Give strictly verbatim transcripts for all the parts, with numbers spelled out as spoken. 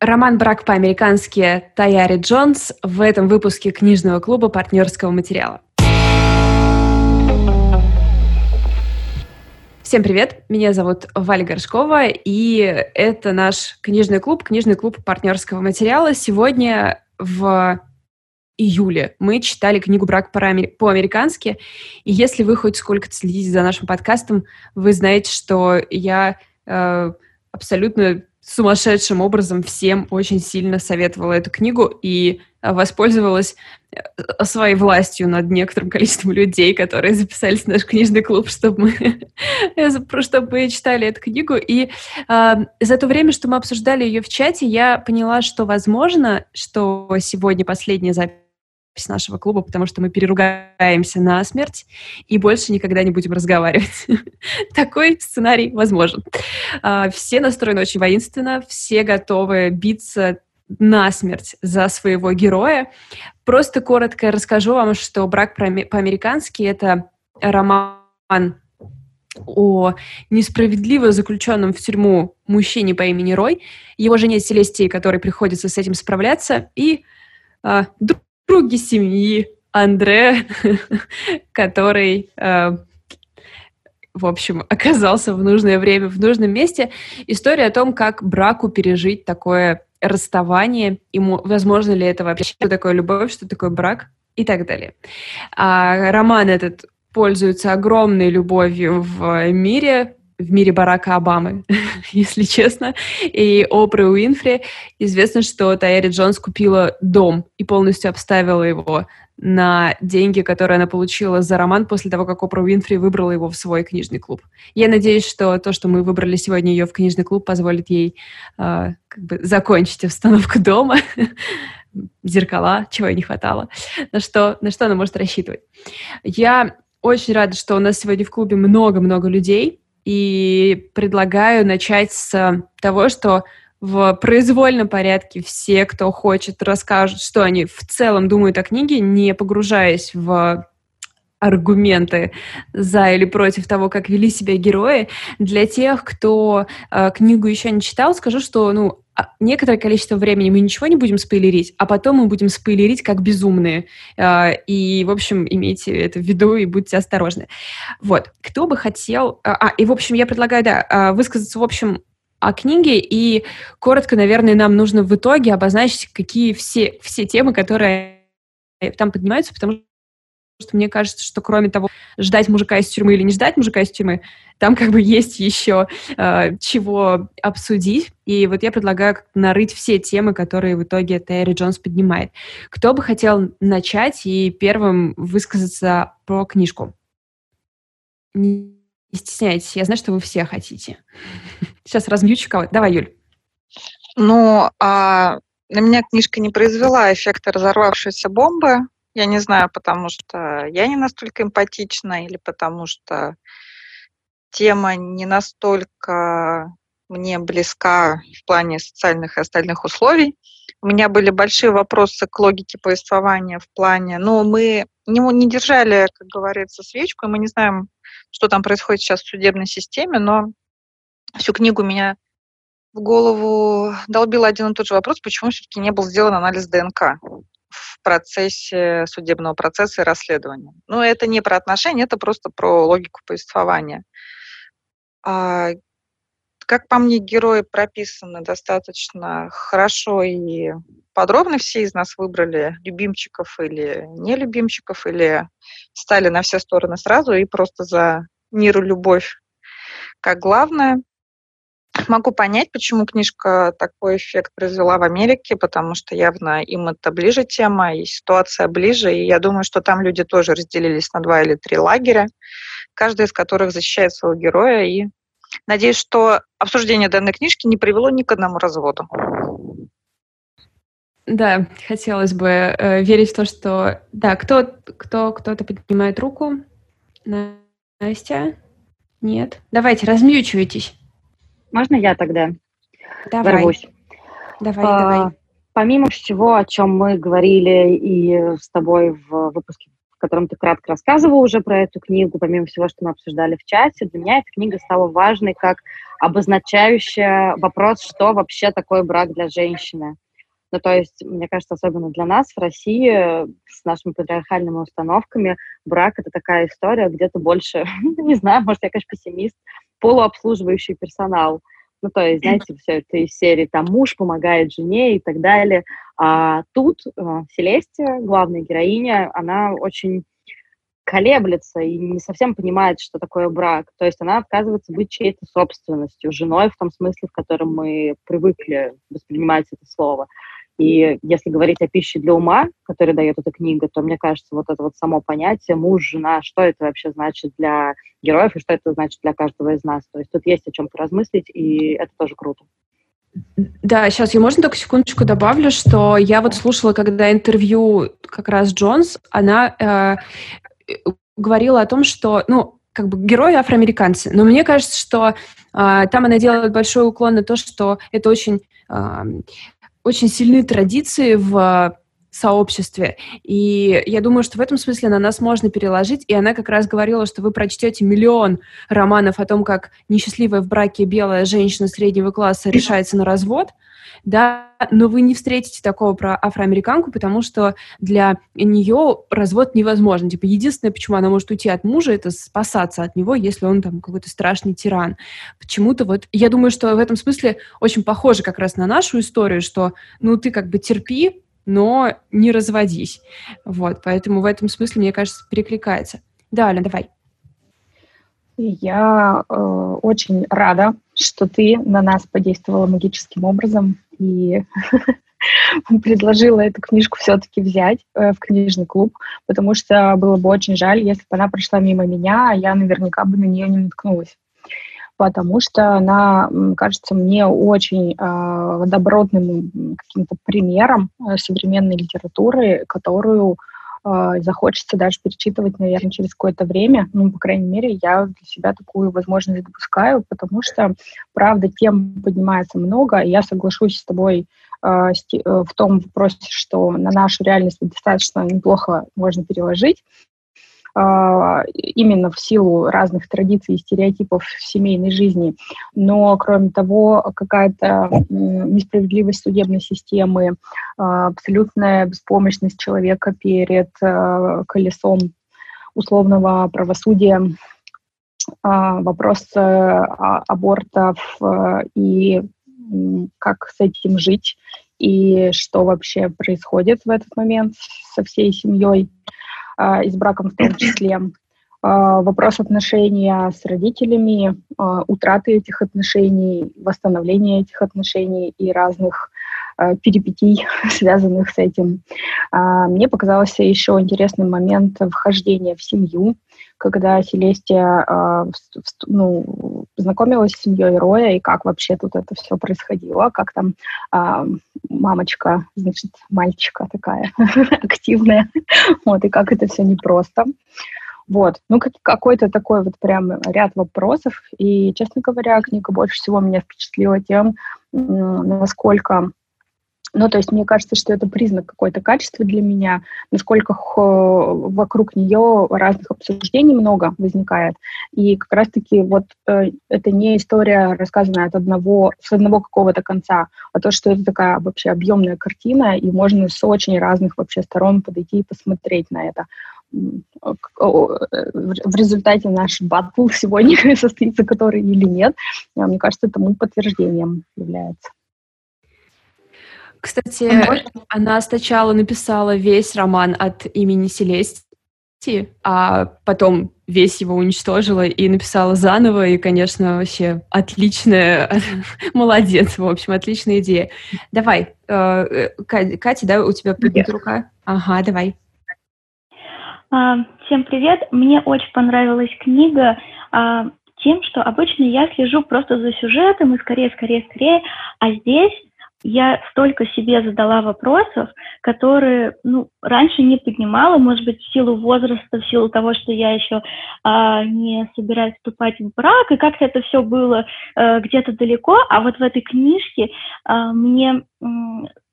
Роман «Брак по-американски» Тайари Джонс в этом выпуске книжного клуба партнерского материала. Всем привет! Меня зовут Валя Горшкова, и это наш книжный клуб, книжный клуб партнерского материала. Сегодня в июле мы читали книгу «Брак по-американски», и если вы хоть сколько-то следите за нашим подкастом, вы знаете, что я э, абсолютно сумасшедшим образом всем очень сильно советовала эту книгу и воспользовалась своей властью над некоторым количеством людей, которые записались в наш книжный клуб, чтобы мы, чтобы мы читали эту книгу. И э, за то время, что мы обсуждали ее в чате, я поняла, что возможно, что сегодня последняя запись нашего клуба, потому что мы переругаемся насмерть и больше никогда не будем разговаривать. Такой сценарий возможен. Uh, все настроены очень воинственно, все готовы биться насмерть за своего героя. Просто коротко расскажу вам, что «Брак по-американски» — это роман о несправедливо заключенном в тюрьму мужчине по имени Рой, его жене Селестии, которой приходится с этим справляться, и uh, друге семьи Андре, который, э, в общем, оказался в нужное время, в нужном месте. История о том, как браку пережить такое расставание, ему, возможно ли это вообще, что такое любовь, что такое брак и так далее. А роман этот пользуется огромной любовью в мире, в мире Барака Обамы, если честно, и Опры Уинфри. Известно, что Тайари Джонс купила дом и полностью обставила его на деньги, которые она получила за роман после того, как Опра Уинфри выбрала его в свой книжный клуб. Я надеюсь, что то, что мы выбрали сегодня ее в книжный клуб, позволит ей э, как бы закончить обстановку дома, зеркала, чего ей не хватало, на что, на что она может рассчитывать. Я очень рада, что у нас сегодня в клубе много-много людей, и предлагаю начать с того, что в произвольном порядке все, кто хочет, расскажут, что они в целом думают о книге, не погружаясь в аргументы за или против того, как вели себя герои. Для тех, кто э, книгу еще не читал, скажу, что ну, некоторое количество времени мы ничего не будем спойлерить, а потом мы будем спойлерить как безумные. Э, и, в общем, имейте это в виду и будьте осторожны. Вот. Кто бы хотел... А, и, в общем, я предлагаю, да, высказаться, в общем, о книге, и коротко, наверное, нам нужно в итоге обозначить, какие все, все темы, которые там поднимаются, потому что Потому что мне кажется, что кроме того, ждать мужика из тюрьмы или не ждать мужика из тюрьмы, там как бы есть еще э, чего обсудить. И вот я предлагаю как-то нарыть все темы, которые в итоге Тайари Джонс поднимает. Кто бы хотел начать и первым высказаться про книжку? Не стесняйтесь, я знаю, что вы все хотите. Сейчас размьючу кого-то. Давай, Юль. Ну, а на меня книжка не произвела эффекта разорвавшейся бомбы. Я не знаю, потому что я не настолько эмпатична или потому что тема не настолько мне близка в плане социальных и остальных условий. У меня были большие вопросы к логике повествования в плане... Ну, мы не, не держали, как говорится, свечку, и мы не знаем, что там происходит сейчас в судебной системе, но всю книгу меня в голову долбил один и тот же вопрос, почему все-таки не был сделан анализ ДНК в процессе судебного процесса и расследования. Но это не про отношения, это просто про логику повествования. А, как по мне, герои прописаны достаточно хорошо и подробно. Все из нас выбрали любимчиков или нелюбимчиков, или встали на все стороны сразу и просто за мир и любовь как главное. Могу понять, почему книжка такой эффект произвела в Америке, потому что явно им это ближе тема, и ситуация ближе, и я думаю, что там люди тоже разделились на два или три лагеря, каждый из которых защищает своего героя, и надеюсь, что обсуждение данной книжки не привело ни к одному разводу. Да, хотелось бы э, верить в то, что... Да, кто, кто, кто-то поднимает руку. Настя? Нет? Давайте, размьючивайтесь. Можно я тогда давай. Ворвусь? Давай, а, давай. Помимо всего, о чем мы говорили и с тобой в выпуске, в котором ты кратко рассказывала уже про эту книгу, помимо всего, что мы обсуждали в чате, для меня эта книга стала важной как обозначающая вопрос, что вообще такое брак для женщины. Ну, то есть, мне кажется, особенно для нас в России с нашими патриархальными установками брак — это такая история, где ты больше, не знаю, может, я, конечно, пессимист, полуобслуживающий персонал. Ну, то есть, знаете, все это из серии там муж помогает жене и так далее. А тут Селестия, главная героиня, она очень колеблется и не совсем понимает, что такое брак. То есть она отказывается быть чьей-то собственностью, женой в том смысле, в котором мы привыкли воспринимать это слово. И если говорить о пище для ума, которую дает эта книга, то, мне кажется, вот это вот само понятие муж, жена, что это вообще значит для героев и что это значит для каждого из нас. То есть тут есть о чем поразмыслить, и это тоже круто. Да, сейчас я, можно только секундочку добавлю, что я вот слушала, когда интервью как раз Джонс, она э, говорила о том, что, ну, как бы герои афроамериканцы, но мне кажется, что э, там она делает большой уклон на то, что это очень... Э, очень сильные традиции в сообществе, и я думаю, что в этом смысле на нас можно переложить, и она как раз говорила, что вы прочтете миллион романов о том, как несчастливая в браке белая женщина среднего класса решается на развод, да, но вы не встретите такого про афроамериканку, потому что для нее развод невозможен. Типа, единственное, почему она может уйти от мужа, это спасаться от него, если он там какой-то страшный тиран. Почему-то вот... Я думаю, что в этом смысле очень похоже как раз на нашу историю, что, ну, ты как бы терпи, но не разводись. Вот, поэтому в этом смысле, мне кажется, перекликается. Да, Аля, давай. Я э, очень рада, что ты на нас подействовала магическим образом и предложила эту книжку все-таки взять э, в книжный клуб, потому что было бы очень жаль, если бы она прошла мимо меня, а я наверняка бы на нее не наткнулась, потому что она, кажется, мне очень э, добротным каким-то примером современной литературы, которую... захочется даже перечитывать, наверное, через какое-то время. Ну, по крайней мере, я для себя такую возможность допускаю, потому что, правда, тем поднимается много. Я соглашусь с тобой э, в том вопросе, что на нашу реальность достаточно неплохо можно переложить. Э, именно в силу разных традиций и стереотипов в семейной жизни. Но, кроме того, какая-то э, несправедливость судебной системы, абсолютная беспомощность человека перед э, колесом условного правосудия, э, вопрос э, абортов э, и э, как с этим жить, и что вообще происходит в этот момент со всей семьей, э, и с браком в том числе. Э, вопрос отношения с родителями, э, утраты этих отношений, восстановления этих отношений и разных перипетий, связанных с этим. Мне показался еще интересный момент вхождения в семью, когда Селестия ну, познакомилась с семьей Роя, и как вообще тут это все происходило, как там мамочка, значит, мальчика такая активная, вот, и как это все непросто. Вот, ну, какой-то такой вот прям ряд вопросов, и, честно говоря, книга больше всего меня впечатлила тем, насколько... Ну, то есть, мне кажется, что это признак какой-то качества для меня, насколько вокруг нее разных обсуждений много возникает. И как раз-таки вот э, это не история, рассказанная от одного, с одного какого-то конца, а то, что это такая вообще объемная картина, и можно с очень разных вообще сторон подойти и посмотреть на это. В результате наш баттл сегодня состоится, который или нет, мне кажется, тому подтверждением является. Кстати, она сначала написала весь роман от имени Селестии, а потом весь его уничтожила и написала заново, и, конечно, вообще отличная, молодец, в общем, отличная идея. Давай, Катя, да, у тебя поднята рука? Ага, давай. Всем привет, мне очень понравилась книга тем, что обычно я слежу просто за сюжетом и скорее, скорее, скорее, а здесь... Я столько себе задала вопросов, которые, ну, раньше не поднимала, может быть, в силу возраста, в силу того, что я еще э, не собираюсь вступать в брак, и как-то это все было э, где-то далеко, а вот в этой книжке э, мне э,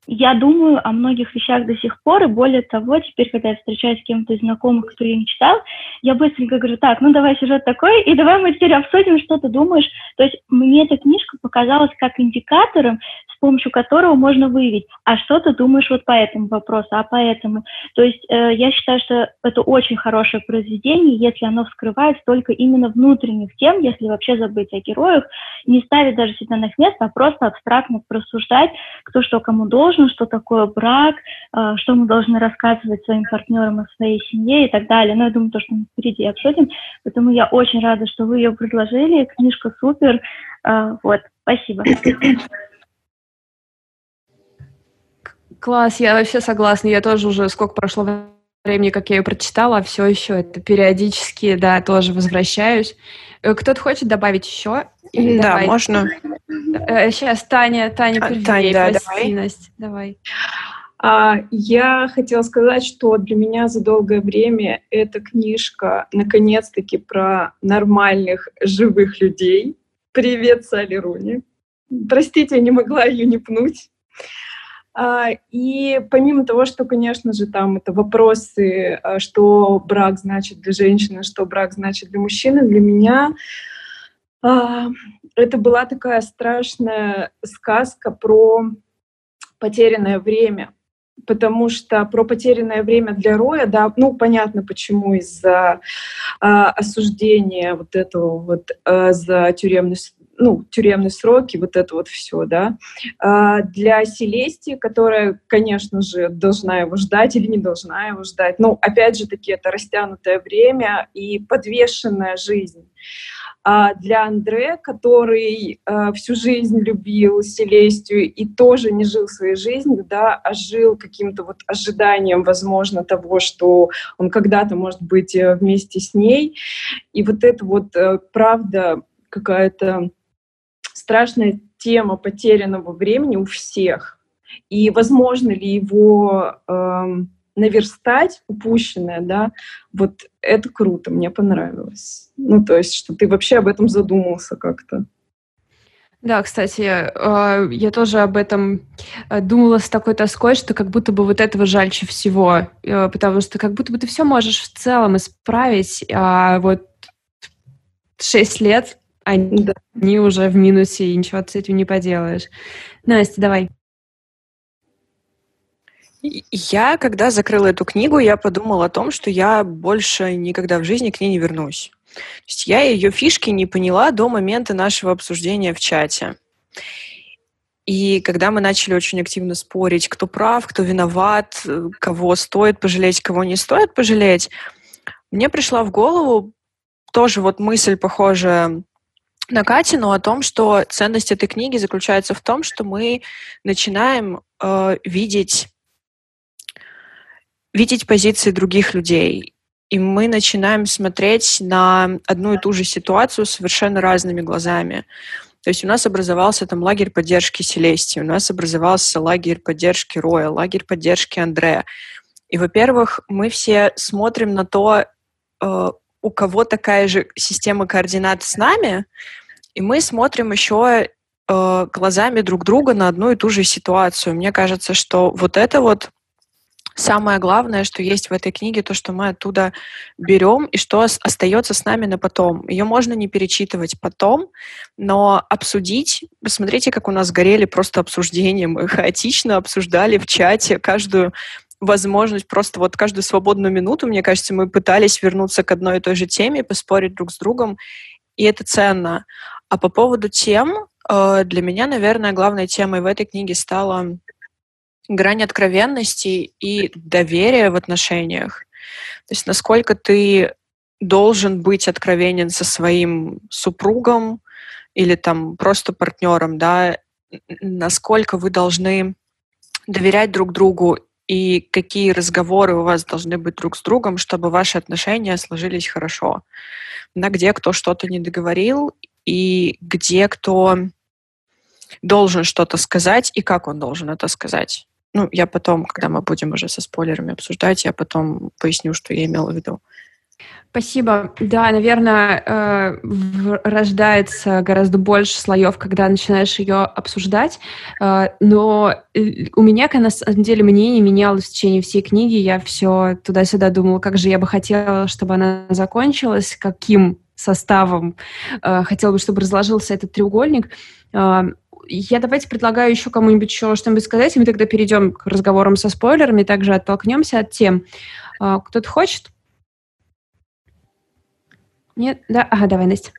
Я думаю о многих вещах до сих пор, и более того, теперь, когда я встречаюсь с кем-то из знакомых, кто я не читал, я быстренько говорю, так, ну давай сюжет такой, и давай мы теперь обсудим, что ты думаешь. То есть мне эта книжка показалась как индикатором, с помощью которого можно выявить, а что ты думаешь вот по этому вопросу, а по этому. То есть э, я считаю, что это очень хорошее произведение, если оно вскрывает только именно внутренних тем, если вообще забыть о героях, не ставить даже себя на их место, а просто абстрактно просуждать, кто что кому должен, что такое брак, э, что мы должны рассказывать своим партнерам о своей семье и так далее. Но я думаю, то, что мы впереди обсудим, поэтому я очень рада, что вы ее предложили, книжка супер, э, вот, спасибо. Класс, я вообще согласна, я тоже уже сколько прошло времени, как я ее прочитала, а все еще это периодически, да, тоже возвращаюсь. Кто-то хочет добавить еще? Или да, добавить? Можно. Сейчас Таня, Таня, а, Таня, да, прости, Настя, давай. А, я хотела сказать, что для меня за долгое время эта книжка наконец-таки про нормальных, живых людей. Привет, Салли Руни. Простите, я не могла ее не пнуть. И помимо того, что, конечно же, там это вопросы, что брак значит для женщины, что брак значит для мужчины, для меня это была такая страшная сказка про потерянное время. Потому что про потерянное время для Роя, да, ну, понятно, почему из-за а, осуждения вот этого вот а, за тюремный, ну, тюремные сроки, вот это вот все, да. А, для Селестии, которая, конечно же, должна его ждать или не должна его ждать, ну, опять же таки, это растянутое время и подвешенная жизнь. А для Андре, который э, всю жизнь любил Селестию и тоже не жил своей жизнью, да, а жил каким-то вот ожиданием, возможно, того, что он когда-то может быть вместе с ней. И вот это вот э, правда какая-то страшная тема потерянного времени у всех. И возможно ли его э, наверстать упущенное, да, вот это круто, мне понравилось. Ну, то есть, что ты вообще об этом задумался как-то. Да, кстати, я тоже об этом думала с такой тоской, что как будто бы вот этого жальче всего, потому что как будто бы ты все можешь в целом исправить, а вот шесть лет они, да, они уже в минусе, и ничего с этим не поделаешь. Настя, давай. Я, когда закрыла эту книгу, я подумала о том, что я больше никогда в жизни к ней не вернусь. То есть я ее фишки не поняла до момента нашего обсуждения в чате. И когда мы начали очень активно спорить, кто прав, кто виноват, кого стоит пожалеть, кого не стоит пожалеть, мне пришла в голову тоже вот мысль, похожая на Катину, о том, что ценность этой книги заключается в том, что мы начинаем э, видеть... видеть позиции других людей. И мы начинаем смотреть на одну и ту же ситуацию совершенно разными глазами. То есть у нас образовался там лагерь поддержки Селестии, у нас образовался лагерь поддержки Роя, лагерь поддержки Андрея. И, во-первых, мы все смотрим на то, у кого такая же система координат с нами, и мы смотрим еще глазами друг друга на одну и ту же ситуацию. Мне кажется, что вот это вот самое главное, что есть в этой книге, то, что мы оттуда берем и что остается с нами на потом. Ее можно не перечитывать потом, но обсудить. Посмотрите, как у нас горели просто обсуждением. Мы хаотично обсуждали в чате каждую возможность, просто вот каждую свободную минуту, мне кажется, мы пытались вернуться к одной и той же теме, поспорить друг с другом, и это ценно. А по поводу тем, для меня, наверное, главной темой в этой книге стала... грань откровенности и доверия в отношениях. То есть насколько ты должен быть откровенен со своим супругом или там просто партнером, да, насколько вы должны доверять друг другу и какие разговоры у вас должны быть друг с другом, чтобы ваши отношения сложились хорошо. Да, где кто что-то не договорил и где кто должен что-то сказать и как он должен это сказать. Ну, я потом, когда мы будем уже со спойлерами обсуждать, я потом поясню, что я имела в виду. Спасибо. Да, наверное, рождается гораздо больше слоев, когда начинаешь ее обсуждать, но у меня, на самом деле, мнение менялось в течение всей книги, я все туда-сюда думала, как же я бы хотела, чтобы она закончилась, каким составом хотела бы, чтобы разложился этот треугольник. Я давайте предлагаю еще кому-нибудь еще что-нибудь сказать, и мы тогда перейдем к разговорам со спойлерами, также оттолкнемся от тем. Кто-то хочет? Нет? Да? Ага, давай, Настя.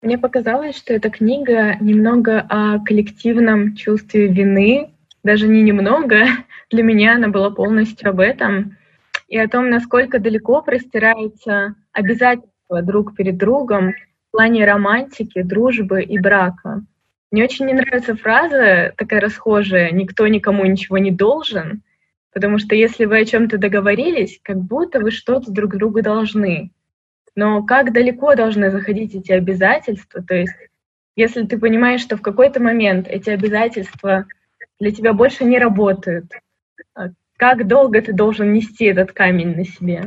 Мне показалось, что эта книга немного о коллективном чувстве вины, даже не немного, для меня она была полностью об этом, и о том, насколько далеко простираются обязательства друг перед другом в плане романтики, дружбы и брака. Мне очень не нравится фраза, такая расхожая, «никто никому ничего не должен», потому что если вы о чем-то договорились, как будто вы что-то друг другу должны. Но как далеко должны заходить эти обязательства? То есть если ты понимаешь, что в какой-то момент эти обязательства для тебя больше не работают, как долго ты должен нести этот камень на себе?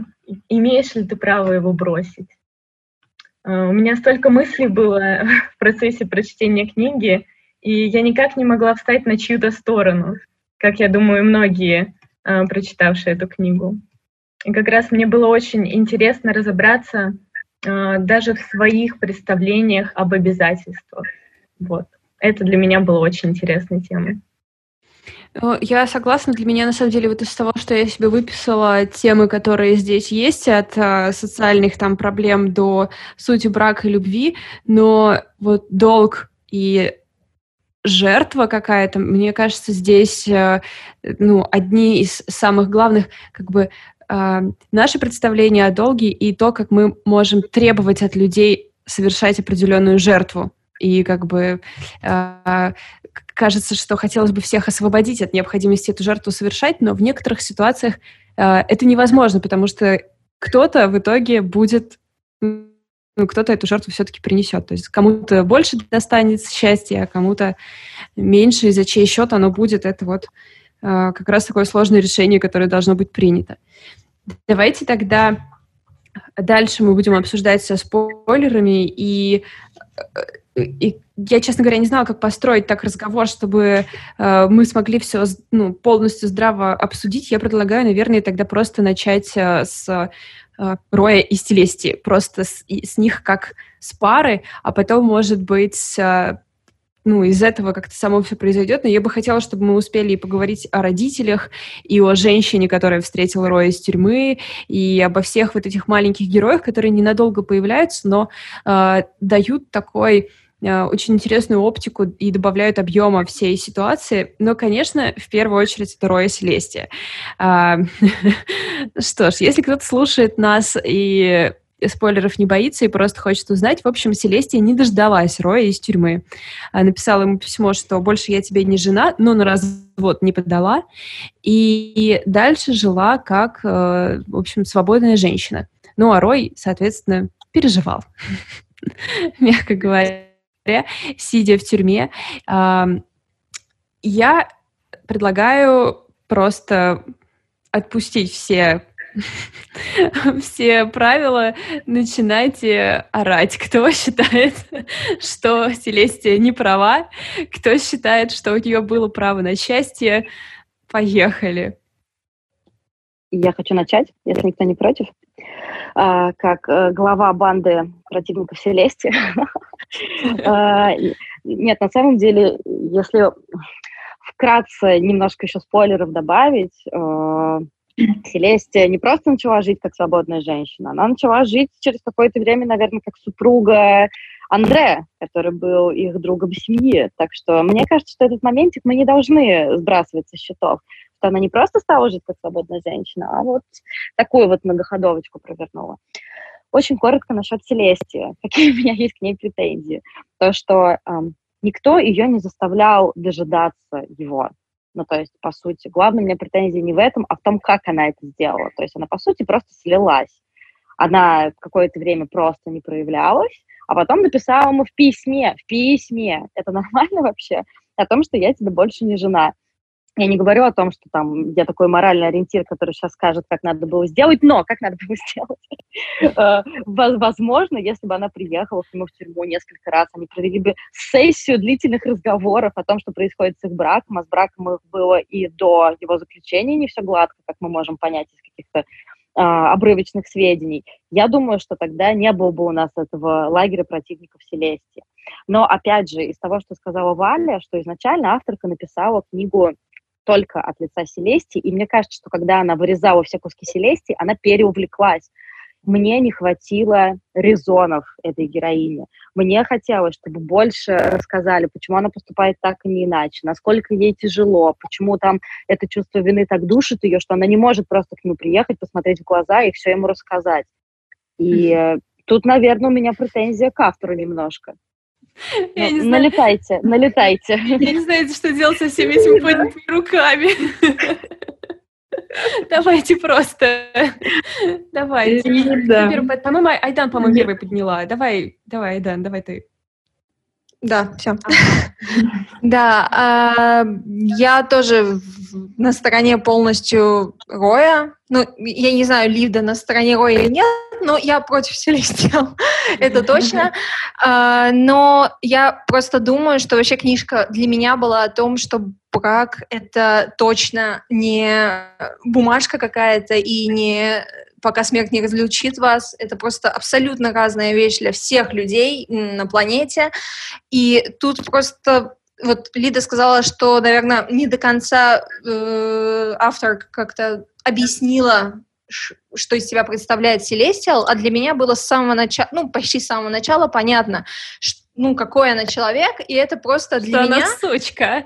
Имеешь ли ты право его бросить? У меня столько мыслей было в процессе прочтения книги, и я никак не могла встать на чью-то сторону, как, я думаю, многие, прочитавшие эту книгу. И как раз мне было очень интересно разобраться э, даже в своих представлениях об обязательствах. Вот. Это для меня было очень интересной темой. Я согласна. Для меня, на самом деле, вот из того, что я себе выписала, темы, которые здесь есть, от э, социальных там проблем до сути брака и любви, но вот долг и жертва какая-то, мне кажется, здесь э, ну, одни из самых главных, как бы, наши представления о долге и то, как мы можем требовать от людей совершать определенную жертву. И как бы э, кажется, что хотелось бы всех освободить от необходимости эту жертву совершать, но в некоторых ситуациях э, это невозможно, потому что кто-то в итоге будет... Ну, кто-то эту жертву все-таки принесет. То есть кому-то больше достанется счастье, а кому-то меньше, и за чей счет оно будет. Это вот э, как раз такое сложное решение, которое должно быть принято. Давайте тогда дальше мы будем обсуждать со спойлерами, и, и я, честно говоря, не знала, как построить так разговор, чтобы э, мы смогли все ну, полностью здраво обсудить. Я предлагаю, наверное, тогда просто начать э, с э, Роя и Стелести, просто с, и, с них как с пары, а потом, может быть, э, ну, из этого как-то само все произойдет, но я бы хотела, чтобы мы успели и поговорить о родителях, и о женщине, которая встретила Роя из тюрьмы, и обо всех вот этих маленьких героях, которые ненадолго появляются, но э, дают такой э, очень интересную оптику и добавляют объема всей ситуации. Но, конечно, в первую очередь это Рой и Селестия. Что ж, если кто-то слушает нас и... спойлеров не боится и просто хочет узнать. В общем, Селестия не дождалась Роя из тюрьмы. Написала ему письмо, что «больше я тебе не жена», но на развод не подала. И дальше жила как, в общем, свободная женщина. Ну, а Рой, соответственно, переживал, мягко говоря, сидя в тюрьме. Я предлагаю просто отпустить все... все правила, начинайте орать. Кто считает, что Селестия не права, кто считает, что у нее было право на счастье. Поехали. Я хочу начать, если никто не против. А, как глава банды противников Селестии. Нет, на самом деле, если вкратце немножко еще спойлеров добавить... Селестия не просто начала жить как свободная женщина, она начала жить через какое-то время, наверное, как супруга Андре, который был их другом семьи. Так что мне кажется, что этот моментик мы не должны сбрасывать со счетов, что она не просто стала жить как свободная женщина, а вот такую вот многоходовочку провернула. Очень коротко насчет Селестии. Какие у меня есть к ней претензии? То, что эм, никто ее не заставлял дожидаться его. Ну, то есть, по сути, главное у меня претензии не в этом, а в том, как она это сделала. То есть она, по сути, просто слилась. Она какое-то время просто не проявлялась, а потом написала ему в письме, в письме, это нормально вообще, о том, что я тебе больше не жена. Я не говорю о том, что там я такой моральный ориентир, который сейчас скажет, как надо было сделать, но как надо было сделать. Возможно, если бы она приехала к нему в тюрьму несколько раз, они провели бы сессию длительных разговоров о том, что происходит с их браком, а с браком их было и до его заключения не все гладко, как мы можем понять из каких-то обрывочных сведений. Я думаю, что тогда не было бы у нас этого лагеря противников Селестии. Но, опять же, из того, что сказала Валя, что изначально авторка написала книгу только от лица Селестии, и мне кажется, что когда она вырезала все куски Селестии, она переувлеклась. Мне не хватило резонов этой героини. Мне хотелось, чтобы больше рассказали, почему она поступает так и не иначе, насколько ей тяжело, почему там это чувство вины так душит ее, что она не может просто к нему приехать, посмотреть в глаза и все ему рассказать. И mm-hmm. тут, наверное, у меня претензия к автору немножко. Я ну, не знаю. Налетайте, налетайте. Я не знаю, что делать со всеми этими поднятыми руками. Давайте просто. Давай. По-моему, Айдан, по-моему, первая подняла. Давай, давай, Айдан, давай ты. Да, все. Да, я тоже на стороне полностью Роя. Ну, я не знаю, Лида на стороне Роя или нет, но я против Селестиал, это точно. Но я просто думаю, что вообще книжка для меня была о том, что брак — это точно не бумажка какая-то и не... пока смерть не разлучит вас. Это просто абсолютно разная вещь для всех людей на планете. И тут просто... Вот Лида сказала, что, наверное, не до конца э, автор как-то объяснила, что из себя представляет Селестиал, а для меня было с самого начала, ну, почти с самого начала понятно, что, ну, какой она человек, и это просто для меня... Что она сучка.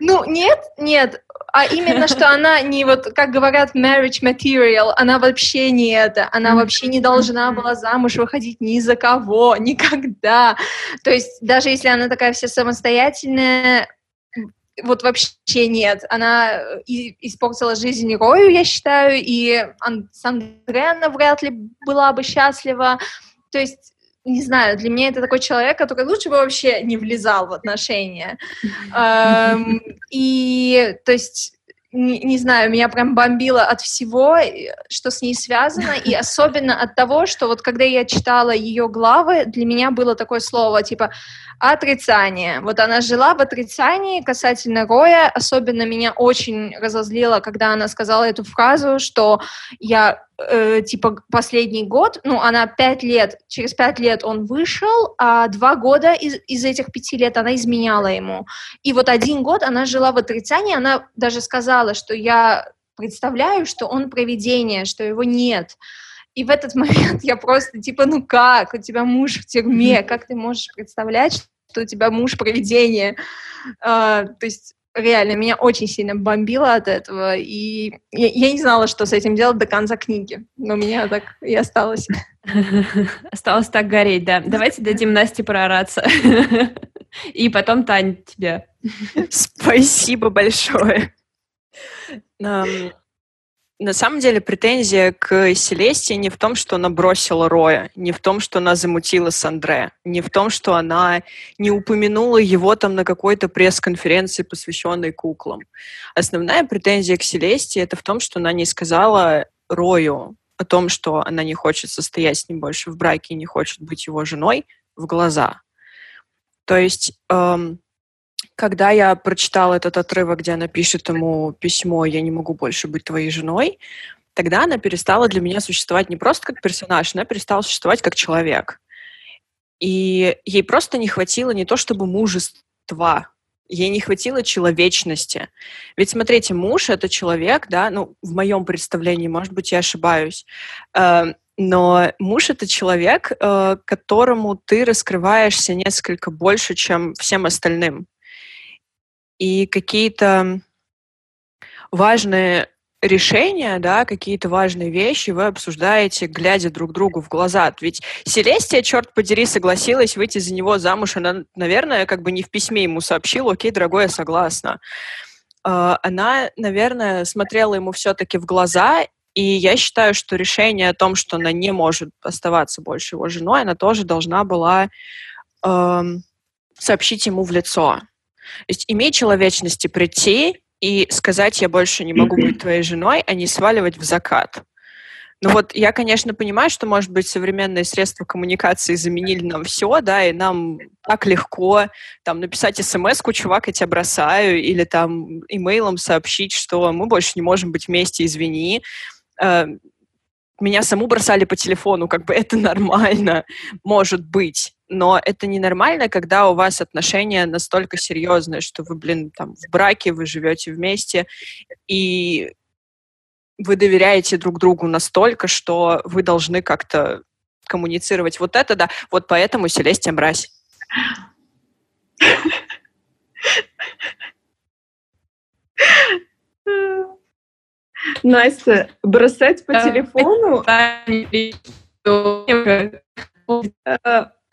Ну, нет, нет. А именно, что она не вот, как говорят, marriage material, она вообще не это, она вообще не должна была замуж выходить ни за кого, никогда. То есть даже если она такая вся самостоятельная, вот вообще нет. Она и испортила жизнь Рою, я считаю, и Ан- с Андре она вряд ли была бы счастлива. То есть, не знаю, для меня это такой человек, который лучше бы вообще не влезал в отношения. Эм, и, то есть, не, не знаю, меня прям бомбило от всего, что с ней связано, и особенно от того, что вот когда я читала ее главы, для меня было такое слово, типа, отрицание. Вот она жила в отрицании касательно Роя. Особенно меня очень разозлило, когда она сказала эту фразу, что я... Э, типа последний год, ну, она пять лет, через пять лет он вышел, а два года из, из этих пяти лет она изменяла ему. И вот один год она жила в отрицании, она даже сказала, что я представляю, что он провидение, что его нет. И в этот момент я просто типа, ну как, у тебя муж в тюрьме, как ты можешь представлять, что у тебя муж провидение? Э, то есть реально, меня очень сильно бомбило от этого, и я, я не знала, что с этим делать до конца книги, но у меня так и осталось. Осталось так гореть, да. Давайте дадим Насте проораться. И потом, Тань, тебе. Спасибо большое. На самом деле претензия к Селестии не в том, что она бросила Роя, не в том, что она замутила с Андре, не в том, что она не упомянула его там на какой-то пресс-конференции, посвященной куклам. Основная претензия к Селестии — это в том, что она не сказала Рою о том, что она не хочет состоять с ним больше в браке и не хочет быть его женой, в глаза. То есть... Эм, Когда я прочитала этот отрывок, где она пишет ему письмо «Я не могу больше быть твоей женой», тогда она перестала для меня существовать не просто как персонаж, она перестала существовать как человек. И ей просто не хватило не то чтобы мужества, ей не хватило человечности. Ведь, смотрите, муж — это человек, да, ну, в моем представлении, может быть, я ошибаюсь, э, но муж — это человек, э, которому ты раскрываешься несколько больше, чем всем остальным. И какие-то важные решения, да, какие-то важные вещи вы обсуждаете, глядя друг другу в глаза. Ведь Селестия, черт подери, согласилась выйти за него замуж. Она, наверное, как бы не в письме ему сообщила: «Окей, дорогой, я согласна». Она, наверное, смотрела ему все-таки в глаза, и я считаю, что решение о том, что она не может оставаться больше его женой, она тоже должна была э, сообщить ему в лицо. То есть имей человечности прийти и сказать «я больше не могу быть твоей женой», а не сваливать в закат. Ну вот я, конечно, понимаю, что, может быть, современные средства коммуникации заменили нам все, да, и нам так легко там написать смс-ку «чувак, я тебя бросаю», или там имейлом сообщить, что мы больше не можем быть вместе, извини. Меня саму бросали по телефону, как бы это нормально, может быть. Но это ненормально, когда у вас отношения настолько серьезные, что вы, блин, там в браке, вы живете вместе, и вы доверяете друг другу настолько, что вы должны как-то коммуницировать. Вот это да, вот поэтому Селестия мразь. Настя, бросать по телефону...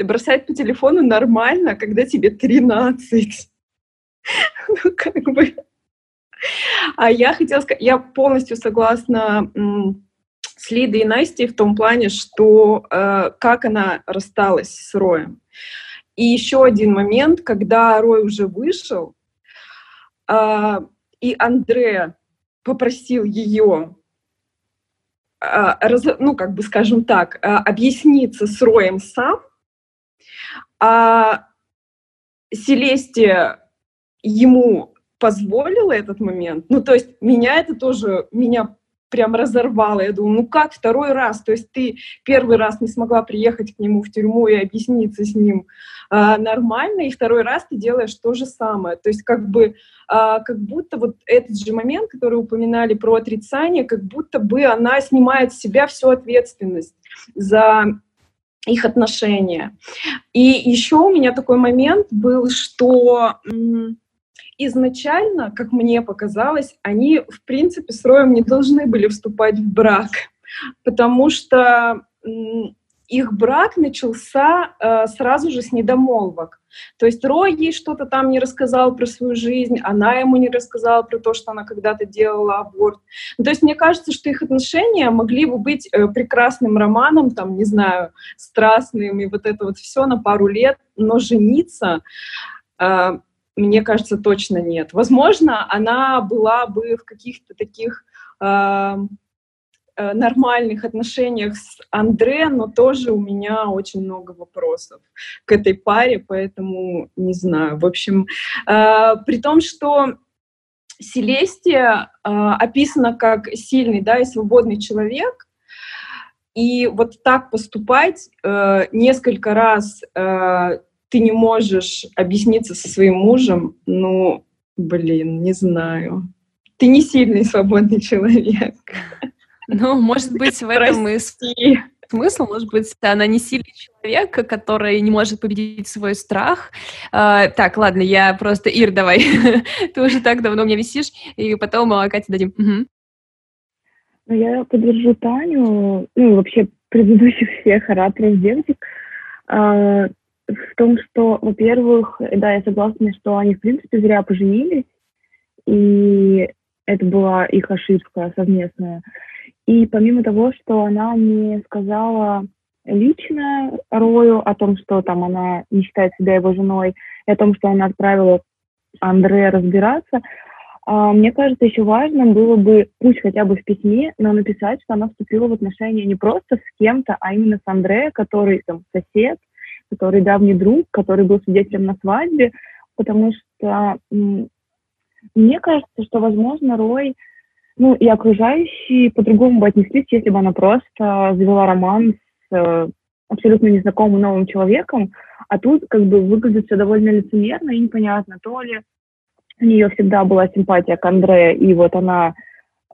Бросать по телефону нормально, когда тебе тринадцать. Ну, как бы... А я хотела сказать, я полностью согласна м, с Лидой и Настей в том плане, что э, как она рассталась с Роем. И еще один момент, когда Рой уже вышел, э, и Андре попросил ее, э, раз, ну, как бы, скажем так, э, объясниться с Роем сам, а Селестия ему позволила этот момент. Ну, то есть меня это тоже, меня прям разорвало. Я думаю, ну как второй раз? То есть ты первый раз не смогла приехать к нему в тюрьму и объясниться с ним а, нормально, и второй раз ты делаешь то же самое. То есть как бы, а, как будто вот этот же момент, который упоминали про отрицание, как будто бы она снимает с себя всю ответственность за их отношения. И еще у меня такой момент был, что... М- изначально, как мне показалось, они, в принципе, с Роем не должны были вступать в брак, потому что их брак начался э, сразу же с недомолвок. То есть Рой ей что-то там не рассказал про свою жизнь, она ему не рассказала про то, что она когда-то делала аборт. Ну, то есть мне кажется, что их отношения могли бы быть э, прекрасным романом, там, не знаю, страстным и вот это вот все на пару лет, но жениться... Э, мне кажется, точно нет. Возможно, она была бы в каких-то таких э, нормальных отношениях с Андре, но тоже у меня очень много вопросов к этой паре, поэтому не знаю. В общем, э, при том, что Селестия э, описана как сильный, да, и свободный человек, и вот так поступать э, несколько раз... Э, ты не можешь объясниться со своим мужем, ну, блин, не знаю. Ты не сильный свободный человек. Ну, может быть, в этом и смысл, может быть, она не сильный человек, который не может победить свой страх. А, так, ладно, я просто... Ир, давай, ты уже так давно у меня висишь, и потом Кате дадим. Угу. Ну, я поддержу Таню, ну, вообще предыдущих всех ораторов девочек, а, в том, что, во-первых, да, я согласна, что они, в принципе, зря поженились, и это была их ошибка совместная. И помимо того, что она не сказала лично Рою о том, что там она не считает себя его женой, и о том, что она отправила Андре разбираться, мне кажется, еще важным было бы, пусть хотя бы в письме, но написать, что она вступила в отношения не просто с кем-то, а именно с Андре, который там сосед, который давний друг, который был свидетелем на свадьбе, потому что м- мне кажется, что, возможно, Рой, ну, и окружающие по-другому бы отнеслись, если бы она просто завела роман с э, абсолютно незнакомым новым человеком, а тут как бы выглядит все довольно лицемерно и непонятно, то ли у нее всегда была симпатия к Андре, и вот она э,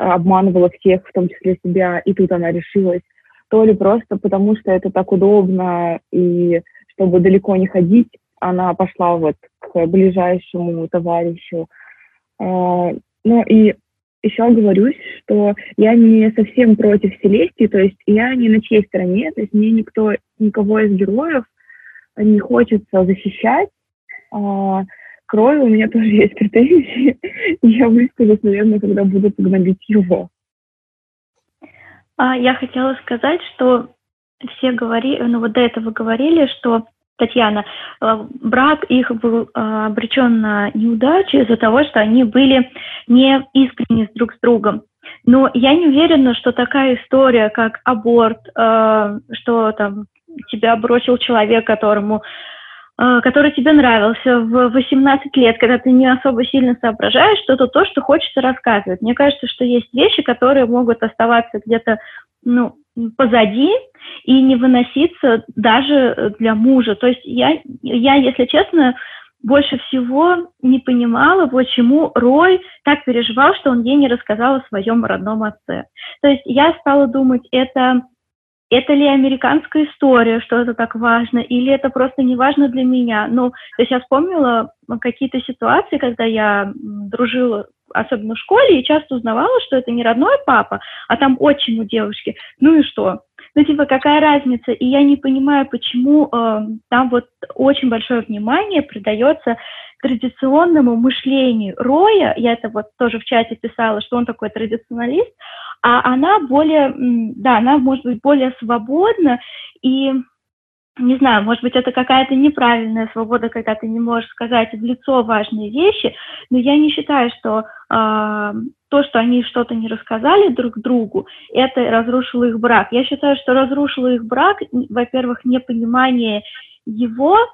обманывала всех, в том числе себя, и тут она решилась, то ли просто потому, что это так удобно, и чтобы далеко не ходить, она пошла вот к ближайшему товарищу. Ну и еще оговорюсь, что я не совсем против Селестии, то есть я не на чьей стороне, то есть мне никто, никого из героев не хочется защищать. К Рою у меня тоже есть претензии, и я выскажусь, наверное, когда буду гнобить его. Я хотела сказать, что все говорили, ну вот до этого говорили, что Татьяна, брак их был обречен на неудачу из-за того, что они были не искренни друг с другом. Но я не уверена, что такая история, как аборт, что там тебя бросил человек, которому, который тебе нравился в восемнадцать лет, когда ты не особо сильно соображаешь, что это то, что хочется рассказывать. Мне кажется, что есть вещи, которые могут оставаться где-то, ну, позади и не выноситься даже для мужа. То есть я, я, если честно, больше всего не понимала, почему Рой так переживал, что он ей не рассказал о своем родном отце. То есть я стала думать, это, это ли американская история, что это так важно, или это просто не важно для меня. Ну, то есть я вспомнила какие-то ситуации, когда я дружила, особенно в школе, и часто узнавала, что это не родной папа, а там отчим у девушки. Ну и что? Ну, типа, какая разница? И я не понимаю, почему э, там вот очень большое внимание придается традиционному мышлению Роя. Я это вот тоже в чате писала, что он такой традиционалист, а она более, да, она, может быть, более свободна и... Не знаю, может быть, это какая-то неправильная свобода, когда ты не можешь сказать в лицо важные вещи, но я не считаю, что э, то, что они что-то не рассказали друг другу, это разрушило их брак. Я считаю, что разрушило их брак, во-первых, непонимание его, э,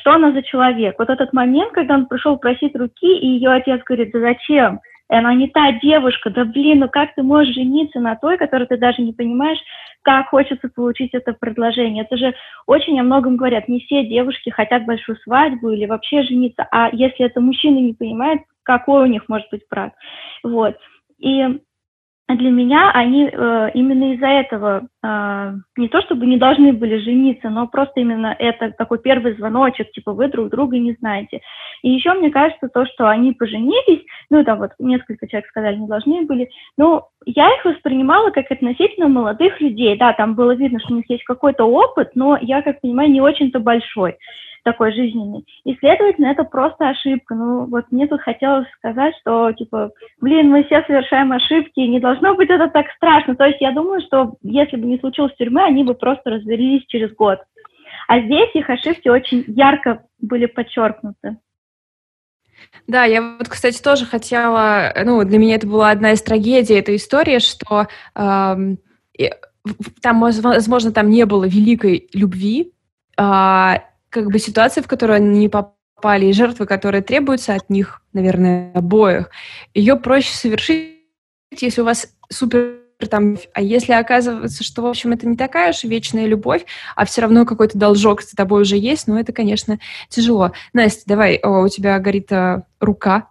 что она за человек. Вот этот момент, когда он пришел просить руки, и ее отец говорит: да зачем? Она не та девушка, да блин, ну как ты можешь жениться на той, которую ты даже не понимаешь, как хочется получить это предложение. Это же очень о многом говорят, не все девушки хотят большую свадьбу или вообще жениться, а если это мужчина не понимает, какой у них может быть брак. Вот. И для меня они э, именно из-за этого э, не то чтобы не должны были жениться, но просто именно это такой первый звоночек, типа вы друг друга не знаете. И еще мне кажется то, что они поженились, ну там вот несколько человек сказали, не должны были, но я их воспринимала как относительно молодых людей, да, там было видно, что у них есть какой-то опыт, но я, как понимаю, не очень-то большой такой жизненный. И, следовательно, это просто ошибка. Ну, вот мне тут хотелось сказать, что, типа, блин, мы все совершаем ошибки, не должно быть это так страшно. То есть я думаю, что если бы не случилось тюрьмы, они бы просто развелись через год. А здесь их ошибки очень ярко были подчеркнуты. Да, я вот, кстати, тоже хотела... Ну, для меня это была одна из трагедий этой истории, что эм, там, возможно, там не было великой любви, э, как бы ситуации, в которую они не попали, и жертвы, которые требуются от них, наверное, обоих. Ее проще совершить, если у вас супер там... А если оказывается, что, в общем, это не такая уж вечная любовь, а все равно какой-то должок за тобой уже есть, но это, конечно, тяжело. Настя, давай, о, у тебя горит о, рука.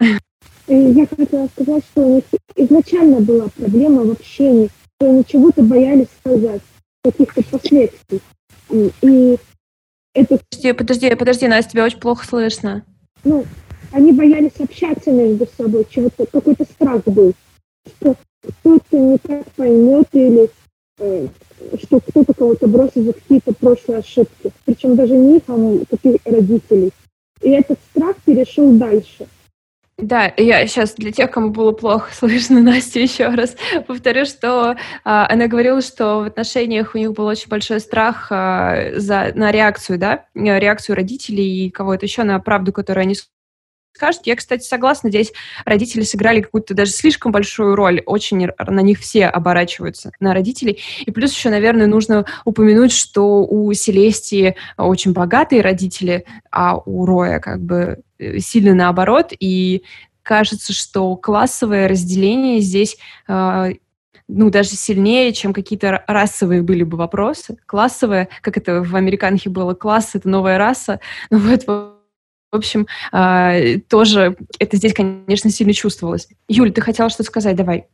Я хотела сказать, что у них изначально была проблема в общении, что они чего-то боялись сказать, каких-то последствий. И... и... Это... Подожди, подожди, подожди, Настя, тебя очень плохо слышно. Ну, они боялись общаться между собой, чего-то, какой-то страх был, что кто-то не так поймет или э, что кто-то кого-то бросит за какие-то прошлые ошибки, причем даже не их, а таких родителей. И этот страх перешел дальше. Да, я сейчас для тех, кому было плохо слышно, Настя, еще раз повторю, что э, она говорила, что в отношениях у них был очень большой страх э, за, на реакцию, да, реакцию родителей и кого-то еще на правду, которую они скажут. Я, кстати, согласна, здесь родители сыграли какую-то даже слишком большую роль, очень на них все оборачиваются, на родителей. И плюс еще, наверное, нужно упомянуть, что у Селестии очень богатые родители, а у Роя как бы... сильно наоборот, и кажется, что классовое разделение здесь, э, ну, даже сильнее, чем какие-то расовые были бы вопросы. Классовое, как это в американке было, класс — это новая раса, ну, вот, в общем, э, тоже это здесь, конечно, сильно чувствовалось. Юль, ты хотела что-то сказать, давай.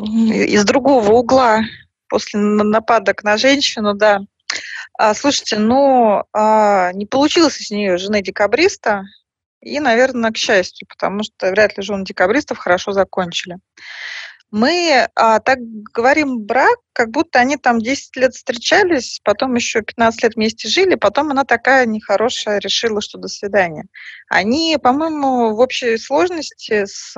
Из другого угла, после нападок на женщину, да. Слушайте, ну, не получилось из нее жены декабриста, и, наверное, к счастью, потому что вряд ли жены декабристов хорошо закончили. Мы так говорим брак, как будто они там десять лет встречались, потом еще пятнадцать лет вместе жили, потом она такая нехорошая решила, что до свидания. Они, по-моему, в общей сложности с...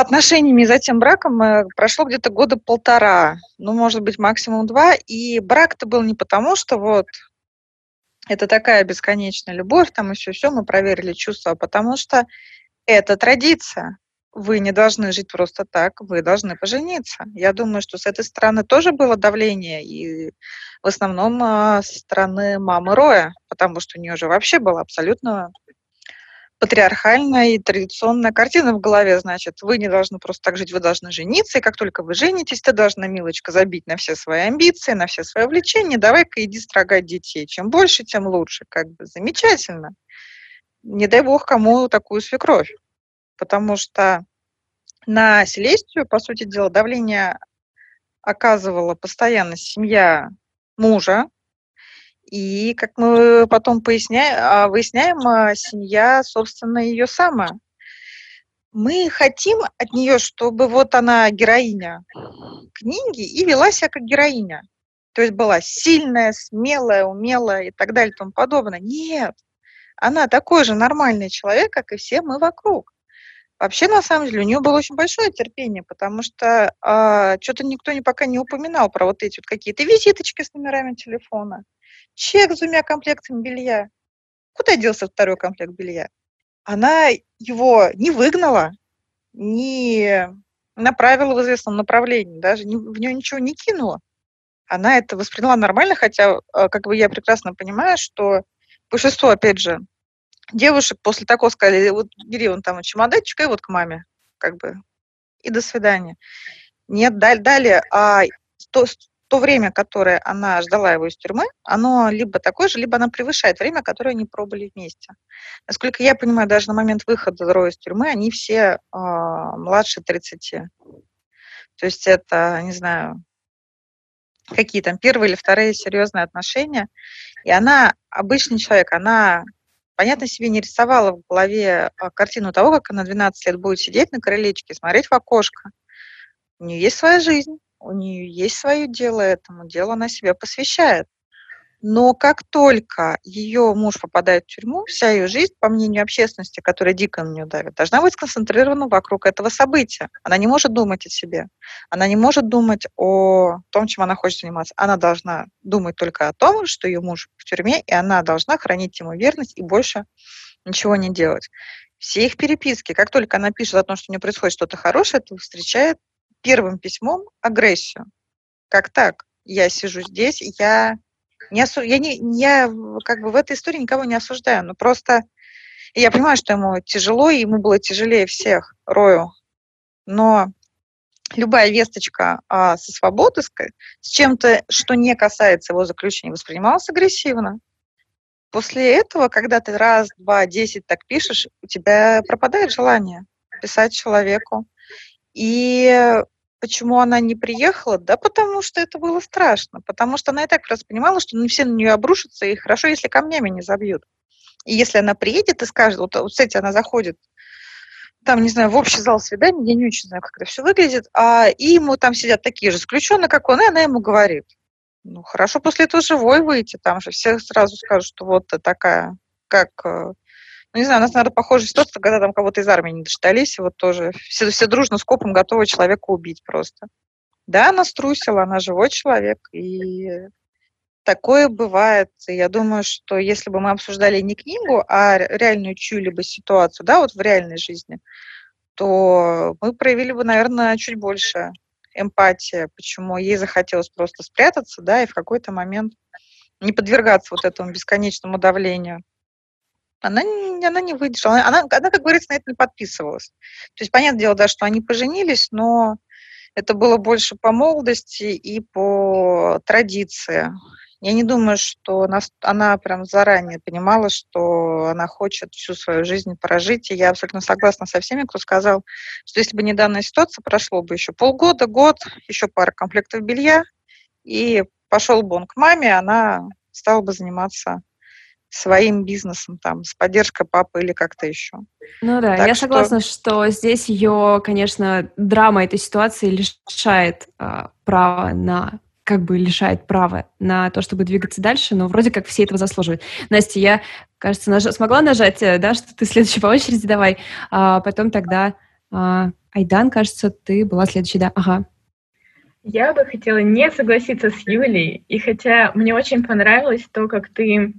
отношениями и затем браком прошло где-то года полтора, ну, может быть, максимум два. И брак-то был не потому, что вот это такая бесконечная любовь, там еще все, мы проверили чувства, а потому что это традиция. Вы не должны жить просто так, вы должны пожениться. Я думаю, что с этой стороны тоже было давление, и в основном со стороны мамы Роя, потому что у нее же вообще была абсолютно патриархальная и традиционная картина в голове, значит, вы не должны просто так жить, вы должны жениться, и как только вы женитесь, ты должна, милочка, забить на все свои амбиции, на все свои увлечения, давай-ка иди строгать детей, чем больше, тем лучше, как бы замечательно. Не дай бог кому такую свекровь, потому что на Селестию, по сути дела, давление оказывала постоянно семья мужа, и, как мы потом поясняем, выясняем, семья, собственно, ее сама. Мы хотим от нее, чтобы вот она героиня книги и вела себя как героиня. То есть была сильная, смелая, умелая и так далее и тому подобное. Нет, она такой же нормальный человек, как и все мы вокруг. Вообще, на самом деле, у нее было очень большое терпение, потому что э, что-то никто не, пока не упоминал про вот эти вот какие-то визиточки с номерами телефона. Чек с двумя комплектами белья. Куда делся второй комплект белья? Она его не выгнала, не направила в известном направлении, даже не, в нее ничего не кинула. Она это восприняла нормально, хотя, как бы, я прекрасно понимаю, что большинство, опять же, девушек после такого сказали: вот бери вон там чемоданчик и вот к маме, как бы, и до свидания. Нет, далее, далее а то, то время, которое она ждала его из тюрьмы, оно либо такое же, либо оно превышает время, которое они пробыли вместе. Насколько я понимаю, даже на момент выхода Роя из тюрьмы они все э, младше тридцати. То есть это, не знаю, какие там первые или вторые серьезные отношения. И она обычный человек, она, понятно, себе не рисовала в голове картину того, как она двенадцать лет будет сидеть на крылечке и смотреть в окошко. У нее есть своя жизнь. У нее есть свое дело, этому делу она себя посвящает. Но как только ее муж попадает в тюрьму, вся ее жизнь, по мнению общественности, которая дико на нее давит, должна быть сконцентрирована вокруг этого события. Она не может думать о себе. Она не может думать о том, чем она хочет заниматься. Она должна думать только о том, что ее муж в тюрьме, и она должна хранить ему верность и больше ничего не делать. Все их переписки, как только она пишет о том, что у нее происходит что-то хорошее, это встречает первым письмом агрессию. Как так? Я сижу здесь, я не осу... я не я как бы в этой истории никого не осуждаю, но просто я понимаю, что ему тяжело, и ему было тяжелее всех, Рою. Но любая весточка а, со свободы, с чем-то, что не касается его заключения, воспринималась агрессивно. После этого, когда ты раз, два, десять так пишешь, у тебя пропадает желание писать человеку. И почему она не приехала? Да потому что это было страшно. Потому что она и так просто понимала, что не все на нее обрушатся, и хорошо, если камнями не забьют. И если она приедет и скажет, вот, вот кстати, она заходит, там, не знаю, в общий зал свиданий, я не очень знаю, как это все выглядит, а, и ему там сидят такие же заключенные, как он, и она ему говорит: ну, хорошо, после этого живой выйти, там же все сразу скажут, что вот ты такая, как... Ну, не знаю, у нас, наверное, похожая ситуация, когда там кого-то из армии не дождались, и вот тоже все, все дружно с копом готовы человека убить просто. Да, она струсила, она живой человек, и такое бывает. И я думаю, что если бы мы обсуждали не книгу, а реальную чью-либо ситуацию, да, вот в реальной жизни, то мы проявили бы, наверное, чуть больше эмпатии, почему ей захотелось просто спрятаться, да, и в какой-то момент не подвергаться вот этому бесконечному давлению. Она, она не выдержала. Она, она, как говорится, на это не подписывалась. То есть, понятное дело, да, что они поженились, но это было больше по молодости и по традиции. Я не думаю, что она, она прям заранее понимала, что она хочет всю свою жизнь прожить. И я абсолютно согласна со всеми, кто сказал, что если бы не данная ситуация, прошло бы еще полгода, год, еще пара комплектов белья, и пошел бы он к маме, она стала бы заниматься своим бизнесом, там, с поддержкой папы или как-то еще. Ну да, так я что... согласна, что здесь ее, конечно, драма этой ситуации лишает э, права на, как бы лишает права на то, чтобы двигаться дальше, но вроде как все этого заслуживают. Настя, я, кажется, наж... смогла нажать, да, что ты следующий по очереди давай, а потом тогда А, Айдан, кажется, ты была следующей, да? Ага. Я бы хотела не согласиться с Юлей, и хотя мне очень понравилось то, как ты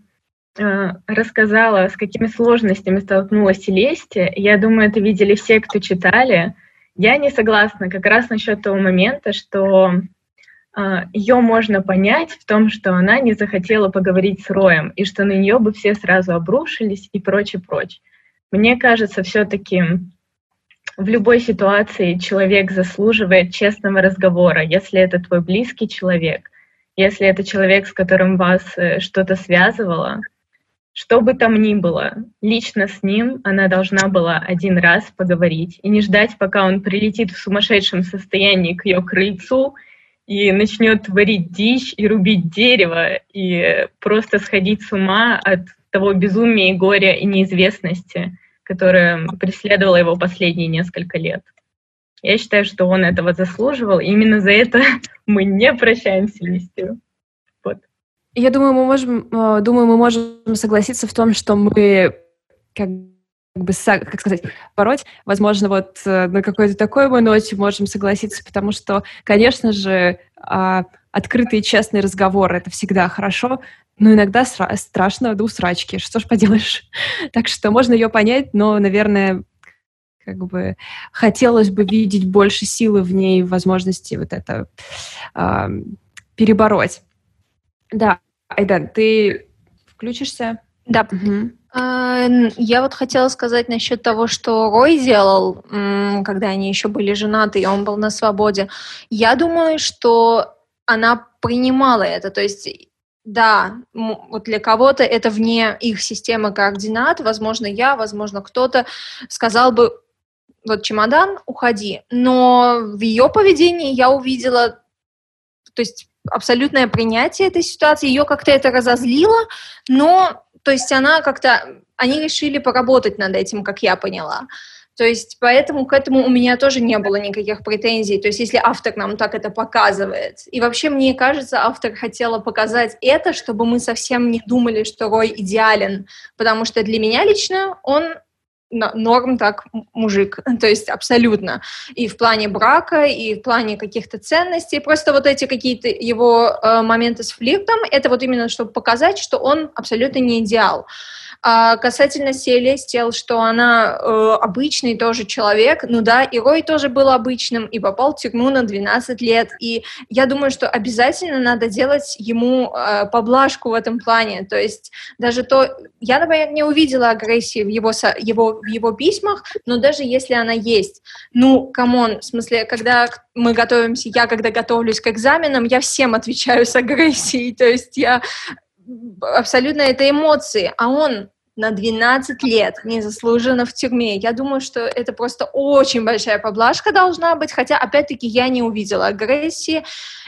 э, рассказала, с какими сложностями столкнулась Селестия, я думаю, это видели все, кто читали, я не согласна как раз насчет того момента, что э, ее можно понять в том, что она не захотела поговорить с Роем, и что на нее бы все сразу обрушились и прочее-прочее. Мне кажется, все-таки... В любой ситуации человек заслуживает честного разговора, если это твой близкий человек, если это человек, с которым вас что-то связывало, что бы там ни было, лично с ним она должна была один раз поговорить и не ждать, пока он прилетит в сумасшедшем состоянии к ее крыльцу и начнет творить дичь и рубить дерево и просто сходить с ума от того безумия и горя и неизвестности, которая преследовала его последние несколько лет. Я считаю, что он этого заслуживал, и именно за это мы не прощаемся Селестию. Вот. Я думаю, мы можем, думаю, мы можем согласиться в том, что мы, как бы, как сказать, пороть, возможно, вот на какой-то такой мы ночи можем согласиться, потому что, конечно же, открытый и честный разговор — это всегда хорошо, но иногда сра- страшно до усрачки. Что ж поделаешь? Так что можно ее понять, но, наверное, как бы хотелось бы видеть больше силы в ней, возможности вот это э, перебороть. Да, Айдан, ты включишься? Да. Угу. Я вот хотела сказать насчет того, что Рой делал, когда они еще были женаты, и он был на свободе. Я думаю, что она принимала это, то есть... Да, вот для кого-то это вне их системы координат, возможно, я, возможно, кто-то сказал бы, вот чемодан, уходи, но в ее поведении я увидела, то есть абсолютное принятие этой ситуации, ее как-то это разозлило, но, то есть она как-то, они решили поработать над этим, как я поняла. То есть поэтому к этому у меня тоже не было никаких претензий. То есть если автор нам так это показывает. И вообще, мне кажется, автор хотела показать это, чтобы мы совсем не думали, что Рой идеален. Потому что для меня лично он норм так мужик. То есть абсолютно. И в плане брака, и в плане каких-то ценностей. Просто вот эти какие-то его э, моменты с флиртом, это вот именно чтобы показать, что он абсолютно не идеал. А касательно Селестии, что она э, обычный тоже человек, ну да, и Рой тоже был обычным, и попал в тюрьму на двенадцать лет, и я думаю, что обязательно надо делать ему э, поблажку в этом плане, то есть даже то, я, например, не увидела агрессии в его, его, в его письмах, но даже если она есть, ну, камон, в смысле, когда мы готовимся, я когда готовлюсь к экзаменам, я всем отвечаю с агрессией, то есть я... Абсолютно это эмоции, а он на двенадцать лет незаслуженно в тюрьме. Я думаю, что это просто очень большая поблажка должна быть, хотя, опять-таки, я не увидела агрессии.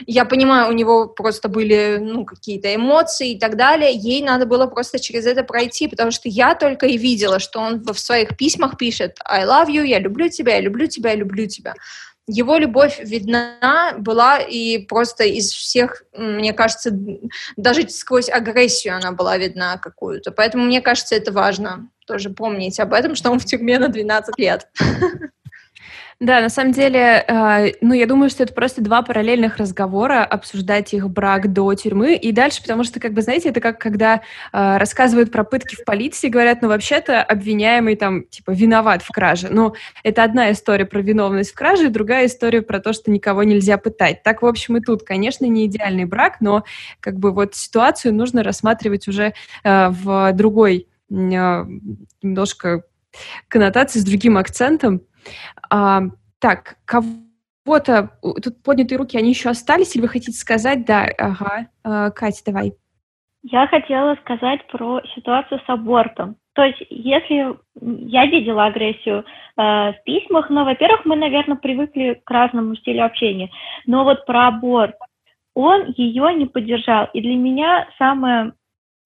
Я понимаю, у него просто были, ну, какие-то эмоции и так далее. Ей надо было просто через это пройти, потому что я только и видела, что он в своих письмах пишет «I love you», «Я люблю тебя», «Я люблю тебя», «Я люблю тебя». Его любовь видна была, и просто из всех, мне кажется, даже сквозь агрессию она была видна какую-то. Поэтому, мне кажется, это важно тоже помнить об этом, что он в тюрьме на двенадцать лет. Да, на самом деле, ну, я думаю, что это просто два параллельных разговора, обсуждать их брак до тюрьмы и дальше, потому что, как бы, знаете, это как когда рассказывают про пытки в полиции, говорят, ну, вообще-то обвиняемый там, типа, виноват в краже. Ну, это одна история про виновность в краже, другая история про то, что никого нельзя пытать. Так, в общем, и тут, конечно, не идеальный брак, но, как бы, вот ситуацию нужно рассматривать уже в другой немножко коннотации, с другим акцентом. А, так, кого-то... Тут поднятые руки, они еще остались, или вы хотите сказать? Да, ага. А, Катя, давай. Я хотела сказать про ситуацию с абортом. То есть, если... Я видела агрессию э, в письмах, но, во-первых, мы, наверное, привыкли к разному стилю общения. Но вот про аборт. Он ее не поддержал. И для меня самое...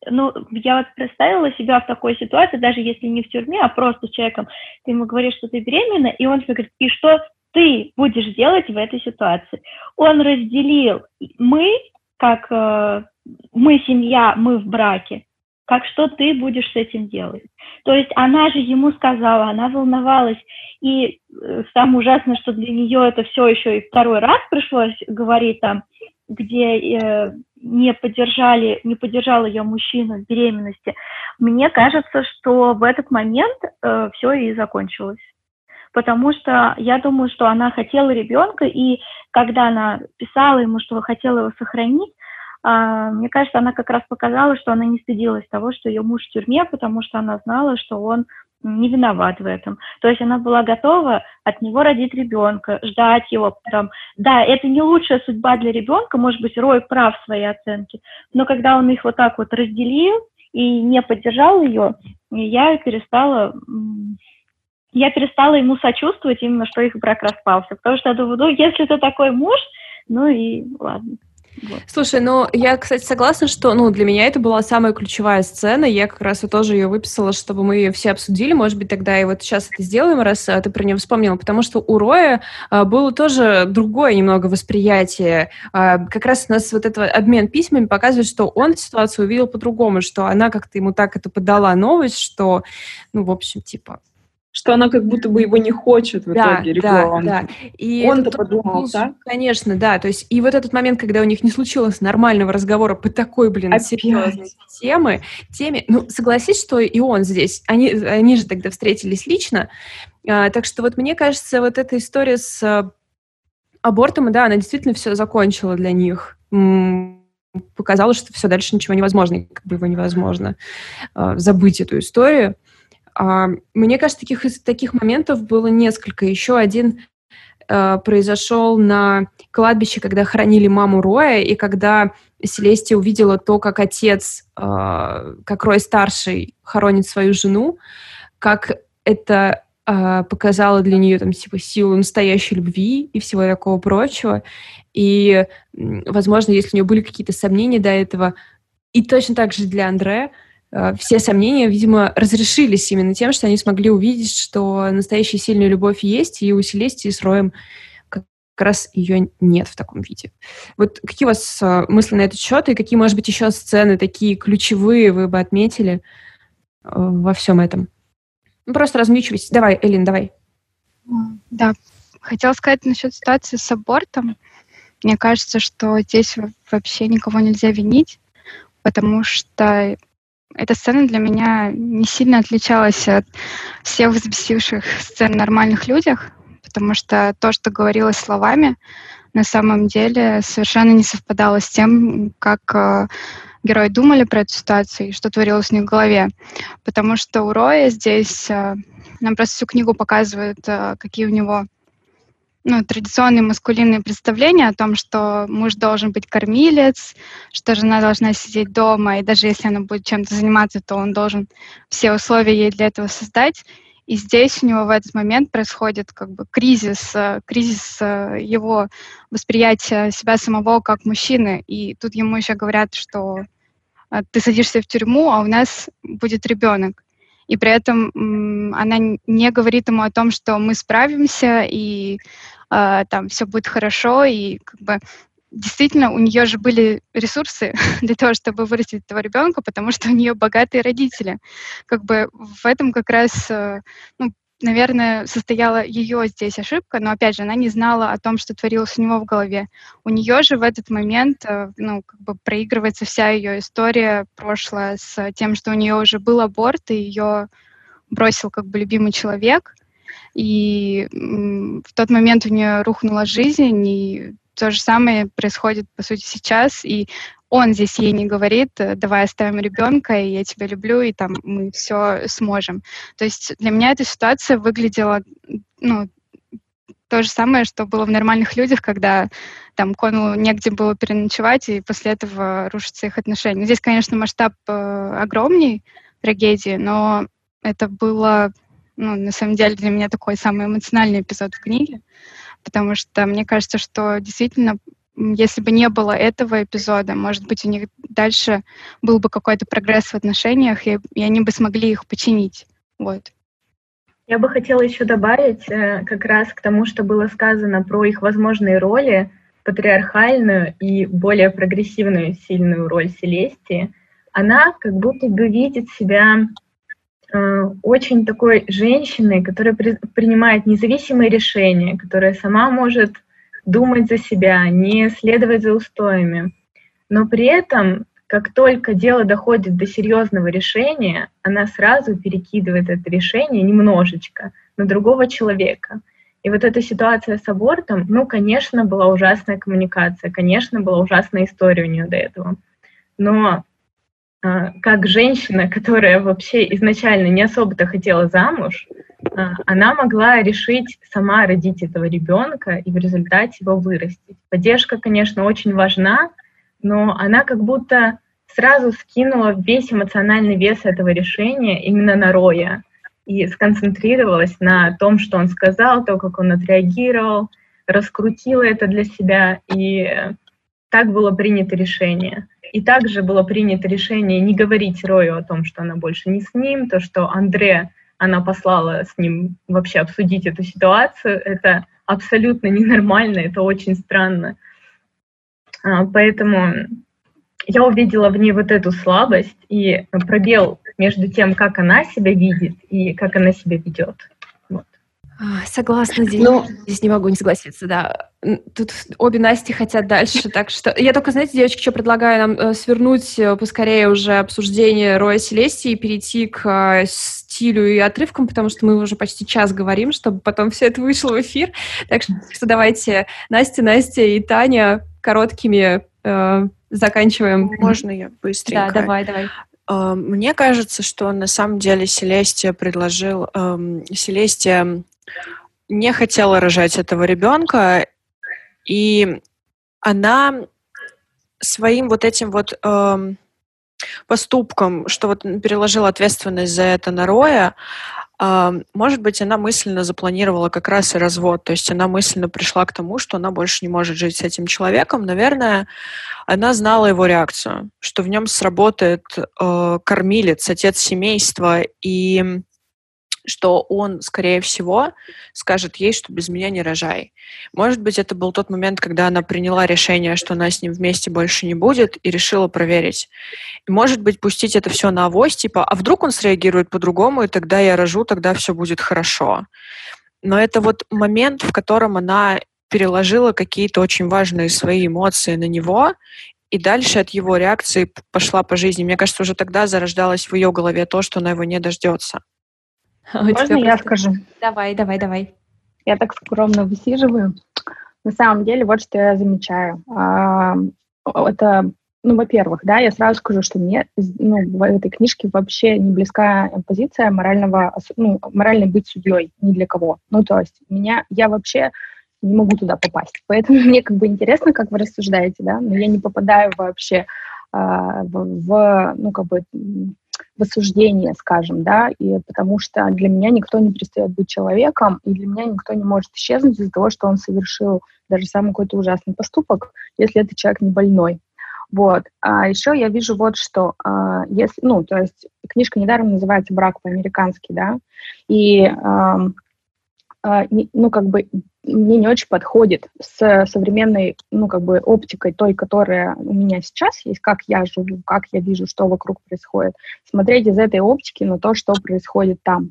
Ну, я вот представила себя в такой ситуации, даже если не в тюрьме, а просто с человеком. Ты ему говоришь, что ты беременна, и он тебе говорит, и что ты будешь делать в этой ситуации? Он разделил мы, как э, мы семья, мы в браке, как что ты будешь с этим делать. То есть она же ему сказала, она волновалась, и самое ужасное, что для нее это все еще и второй раз пришлось говорить там, где э, не поддержали, не поддержал ее мужчина в беременности. Мне кажется, что в этот момент э, все и закончилось. Потому что я думаю, что она хотела ребенка, и когда она писала ему, что хотела его сохранить, э, мне кажется, она как раз показала, что она не стыдилась того, что ее муж в тюрьме, потому что она знала, что он не виноват в этом. То есть она была готова от него родить ребенка, ждать его. Там, да, это не лучшая судьба для ребенка, может быть, Рой прав в своей оценке, но когда он их вот так вот разделил и не поддержал ее, я перестала, я перестала ему сочувствовать именно, что их брак распался. Потому что я думаю, ну, если ты такой муж, ну и ладно. Вот. Слушай, ну, я, кстати, согласна, что, ну, для меня это была самая ключевая сцена, я как раз вот тоже ее выписала, чтобы мы ее все обсудили, может быть, тогда и вот сейчас это сделаем, раз ты про нее вспомнила, потому что у Роя а, было тоже другое немного восприятие, а, как раз у нас вот этот обмен письмами показывает, что он ситуацию увидел по-другому, что она как-то ему так это подала новость, что, ну, в общем, типа... что она как будто бы его не хочет в да, итоге рекламы. Да, да. И он-то подумал, муж, да? Конечно, да. То есть и вот этот момент, когда у них не случилось нормального разговора по такой, блин, опять серьезной теме, теме, ну, согласись, что и он здесь. Они, они же тогда встретились лично. А, так что вот мне кажется, вот эта история с абортом, да, она действительно все закончила для них. Показалось, что все, дальше ничего невозможно, как бы его невозможно а, забыть эту историю. Мне кажется, таких, таких моментов было несколько. Еще один э, произошел на кладбище, когда хоронили маму Роя, и когда Селестия увидела то, как отец, э, как Рой-старший, хоронит свою жену, как это э, показало для нее там, типа, силу настоящей любви и всего такого прочего. И, возможно, если у нее были какие-то сомнения до этого, и точно так же для Андре, все сомнения, видимо, разрешились именно тем, что они смогли увидеть, что настоящая сильная любовь есть, и у Селестии с Роем как раз ее нет в таком виде. Вот какие у вас мысли на этот счет, и какие, может быть, еще сцены такие ключевые вы бы отметили во всем этом? Ну, просто размечивайтесь. Давай, Элин, давай. Да, хотела сказать насчет ситуации с абортом. Мне кажется, что здесь вообще никого нельзя винить, потому что эта сцена для меня не сильно отличалась от всех взбесивших сцен в нормальных людях, потому что то, что говорилось словами, на самом деле совершенно не совпадало с тем, как э, герои думали про эту ситуацию и что творилось у них в голове. Потому что у Роя здесь э, нам просто всю книгу показывают, э, какие у него ну, традиционные маскулинные представления о том, что муж должен быть кормилец, что жена должна сидеть дома, и даже если она будет чем-то заниматься, то он должен все условия ей для этого создать. И здесь у него в этот момент происходит как бы кризис, кризис его восприятия себя самого как мужчины. И тут ему еще говорят, что ты садишься в тюрьму, а у нас будет ребенок. И при этом м- она не говорит ему о том, что мы справимся, и э, там все будет хорошо. И как бы действительно у нее же были ресурсы для того, чтобы вырастить этого ребенка, потому что у нее богатые родители. Как бы в этом как раз, э, ну, наверное, состояла ее здесь ошибка, но опять же она не знала о том, что творилось у него в голове. У нее же в этот момент э, ну, как бы проигрывается вся ее история прошлая с тем, что у нее уже был аборт, и ее бросил как бы любимый человек. И м- в тот момент у нее рухнула жизнь, и то же самое происходит, по сути, сейчас. И он здесь ей не говорит: давай оставим ребенка, и я тебя люблю, и там мы все сможем. То есть для меня эта ситуация выглядела, ну, то же самое, что было в нормальных людях, когда там Коннеллу негде было переночевать, и после этого рушатся их отношения. Здесь, конечно, масштаб э, огромней трагедии, но это было, ну, на самом деле, для меня такой самый эмоциональный эпизод в книге, потому что мне кажется, что действительно, если бы не было этого эпизода, может быть, у них дальше был бы какой-то прогресс в отношениях, и, и они бы смогли их починить. Вот. Я бы хотела еще добавить как раз к тому, что было сказано про их возможные роли, патриархальную и более прогрессивную сильную роль Селестии. она как будто бы видит себя э, очень такой женщиной, которая при, принимает независимые решения, которая сама может думать за себя, не следовать за устоями. Но при этом, как только дело доходит до серьезного решения, она сразу перекидывает это решение немножечко на другого человека. И вот эта ситуация с абортом, ну, конечно, была ужасная коммуникация, конечно, была ужасная история у нее до этого. Но э, как женщина, которая вообще изначально не особо-то хотела замуж, э, она могла решить сама родить этого ребенка и в результате его вырастить. Поддержка, конечно, очень важна, но она как будто сразу скинула весь эмоциональный вес этого решения именно на Роя и сконцентрировалась на том, что он сказал, то, как он отреагировал, раскрутила это для себя, и так было принято решение. И также было принято решение не говорить Рою о том, что она больше не с ним, то, что Андре, она послала с ним вообще обсудить эту ситуацию, это абсолютно ненормально, это очень странно. Поэтому я увидела в ней вот эту слабость и пробел между тем, как она себя видит и как она себя ведет. Вот. Согласна, здесь, Но... здесь не могу не согласиться, да. Тут обе Насти хотят дальше, так что... Я только, знаете, девочки, что предлагаю нам свернуть поскорее уже обсуждение Роя Селестии и перейти к стилю и отрывкам, потому что мы уже почти час говорим, чтобы потом все это вышло в эфир. Так что давайте Настя, Настя и Таня короткими э, заканчиваем. Можно я быстренько? Да, давай, давай. Э, мне кажется, что на самом деле Селестия предложил... Э, Селестия не хотела рожать этого ребенка, и она своим вот этим вот э, поступком, что вот переложила ответственность за это на Роя, э, может быть, она мысленно запланировала как раз и развод, то есть она мысленно пришла к тому, что она больше не может жить с этим человеком. Наверное, она знала его реакцию, что в нем сработает э, кормилец, отец семейства, и что он, скорее всего, скажет ей, что без меня не рожай. Может быть, это был тот момент, когда она приняла решение, что она с ним вместе больше не будет, и решила проверить. И, может быть, пустить это все на авось, типа, а вдруг он среагирует по-другому, и тогда я рожу, тогда все будет хорошо. Но это вот момент, в котором она переложила какие-то очень важные свои эмоции на него, и дальше от его реакции пошла по жизни. Мне кажется, уже тогда зарождалось в ее голове то, что она его не дождется. Можно я скажу? Давай, давай, давай. Я так скромно высиживаю. На самом деле, вот что я замечаю. Это, ну, во-первых, да, я сразу скажу, что мне, ну, в этой книжке вообще не близка позиция морального, ну, морально быть судьей ни для кого. Ну, то есть меня, я вообще не могу туда попасть. Поэтому мне как бы интересно, как вы рассуждаете, да, но я не попадаю вообще в, ну, как бы... в осуждение, скажем, да, и потому что для меня никто не перестает быть человеком, и для меня никто не может исчезнуть из-за того, что он совершил даже самый какой-то ужасный поступок, если этот человек не больной. Вот. А еще я вижу вот что, а, если, ну, то есть книжка недаром называется «Брак по-американски», да, и, а, а, не, ну, как бы, мне не очень подходит с современной, ну, как бы, оптикой той, которая у меня сейчас есть, как я живу, как я вижу, что вокруг происходит, смотреть из этой оптики на то, что происходит там.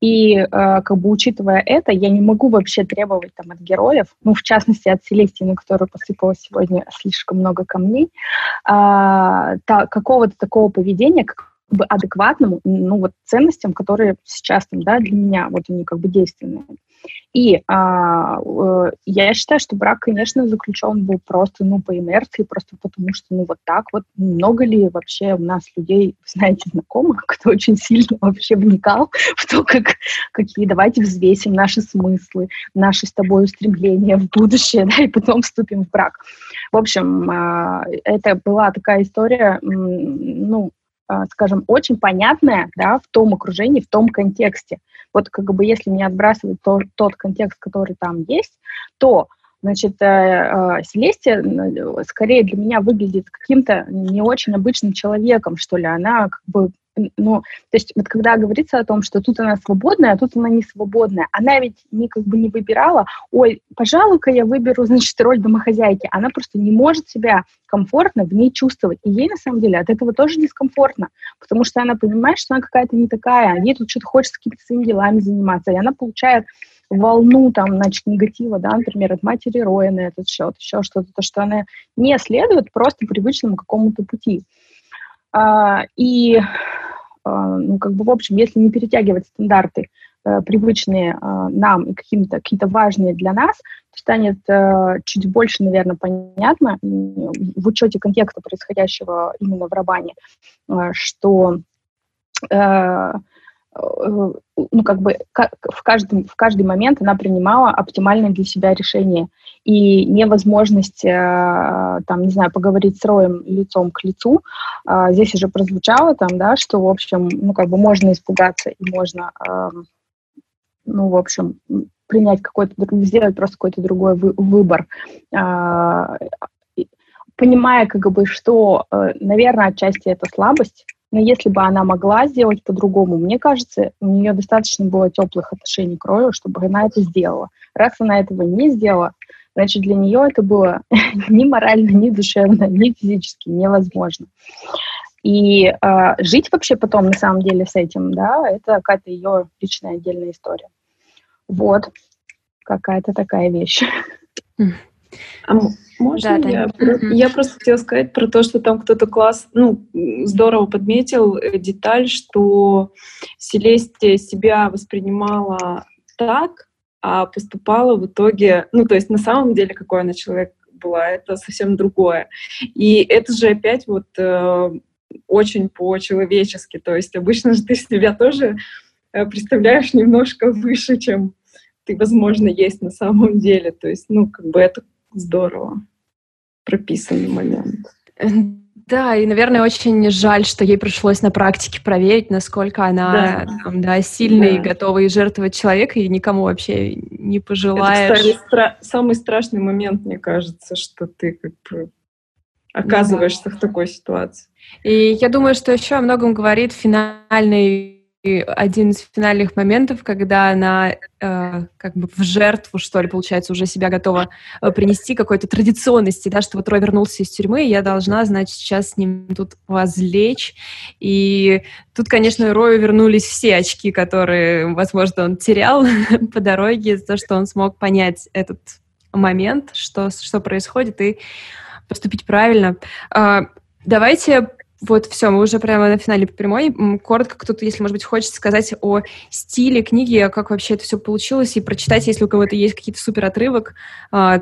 И, э, как бы, учитывая это, я не могу вообще требовать там от героев, ну, в частности, от Селестии, на которую посыпалось сегодня слишком много камней, э, та, какого-то такого поведения, как бы адекватному, ну, вот, ценностям, которые сейчас там, да, для меня, вот, они как бы действенные. И а, э, я считаю, что брак, конечно, заключен был просто, ну, по инерции, просто потому что, ну, вот так вот. Много ли вообще у нас людей, знаете, знакомых, кто очень сильно вообще вникал в то, как, какие, давайте взвесим наши смыслы, наши с тобой устремления в будущее, да, и потом вступим в брак. В общем, э, это была такая история, э, ну, э, скажем, очень понятная, да, в том окружении, в том контексте. Вот как бы если не отбрасывать то, тот контекст, который там есть, то, значит, Селестия скорее для меня выглядит каким-то не очень обычным человеком, что ли. Она как бы ну, то есть вот когда говорится о том, что тут она свободная, а тут она не свободная, она ведь не, как бы не выбирала, ой, пожалуй-ка я выберу, значит, роль домохозяйки. Она просто не может себя комфортно в ней чувствовать. И ей, на самом деле, от этого тоже дискомфортно, потому что она понимает, что она какая-то не такая, ей тут что-то хочется какими-то своими делами заниматься, и она получает волну, там, значит, негатива, да, например, от матери Роя на этот счет, еще что-то, то, что она не следует просто привычному какому-то пути. А, и, а, ну, как бы, в общем, если не перетягивать стандарты, а, привычные а, нам и каким-то, какие-то важные для нас, то станет а, чуть больше, наверное, понятно в учете контекста происходящего именно в романе, а, что... А, ну, как бы в каждый, в каждый момент она принимала оптимальное для себя решение. И невозможность, там, не знаю, поговорить с Роем лицом к лицу, здесь уже прозвучало, там, да, что, в общем, ну, как бы можно испугаться и можно, ну, в общем, принять какой-то, сделать просто какой-то другой выбор. Понимая, как бы, что, наверное, отчасти это слабость, но если бы она могла сделать по-другому, мне кажется, у нее достаточно было теплых отношений к Рою, чтобы она это сделала. Раз она этого не сделала, значит, для нее это было ни морально, ни душевно, ни физически невозможно. И э, жить вообще потом, на самом деле, с этим, да, это какая-то ее личная отдельная история. Вот, какая-то такая вещь. А можно да, я? Да. Про... Я просто хотела сказать про то, что там кто-то класс, ну, здорово подметил деталь, что Селестия себя воспринимала так, а поступала в итоге, ну, то есть на самом деле, какой она человек была, это совсем другое. И это же опять вот э, очень по-человечески, то есть обычно же ты себя тоже представляешь немножко выше, чем ты, возможно, есть на самом деле. То есть, ну, как бы это здорово прописанный момент. Да, и, наверное, очень жаль, что ей пришлось на практике проверить, насколько она да. Там, да, сильный, да. готовый жертвовать человека, и никому вообще не пожелаешь. Это, кстати, стра- самый страшный момент, мне кажется, что ты как бы оказываешься да. в такой ситуации. И я думаю, что еще о многом говорит финальный И один из финальных моментов, когда она э, как бы в жертву, что ли, получается, уже себя готова принести какой-то традиционности, да, что вот Рой вернулся из тюрьмы, и я должна, значит, сейчас с ним тут возлечь. И тут, конечно, Рою вернулись все очки, которые, возможно, он терял по дороге, за то, что он смог понять этот момент, что, что происходит, и поступить правильно. Э, давайте... Вот, все, мы уже прямо на финале по прямой. Коротко кто-то, если, может быть, хочет сказать о стиле книги, как вообще это все получилось, и прочитать, если у кого-то есть какие-то супер отрывок,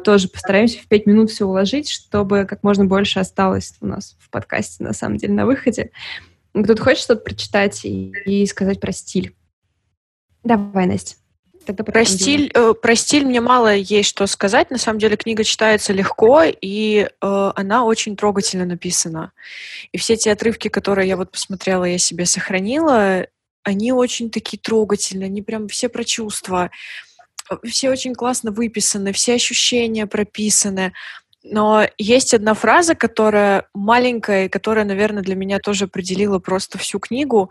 тоже постараемся в пять минут все уложить, чтобы как можно больше осталось у нас в подкасте, на самом деле, на выходе. Кто-то хочет что-то прочитать и, и сказать про стиль? Давай, Настя. Про стиль, э, про стиль мне мало есть что сказать. На самом деле книга читается легко, и э, она очень трогательно написана. И все те отрывки, которые я вот посмотрела, я себе сохранила, они очень такие трогательные, они прям все про чувства. Все очень классно выписаны, все ощущения прописаны. Но есть одна фраза, которая маленькая, и которая, наверное, для меня тоже определила просто всю книгу.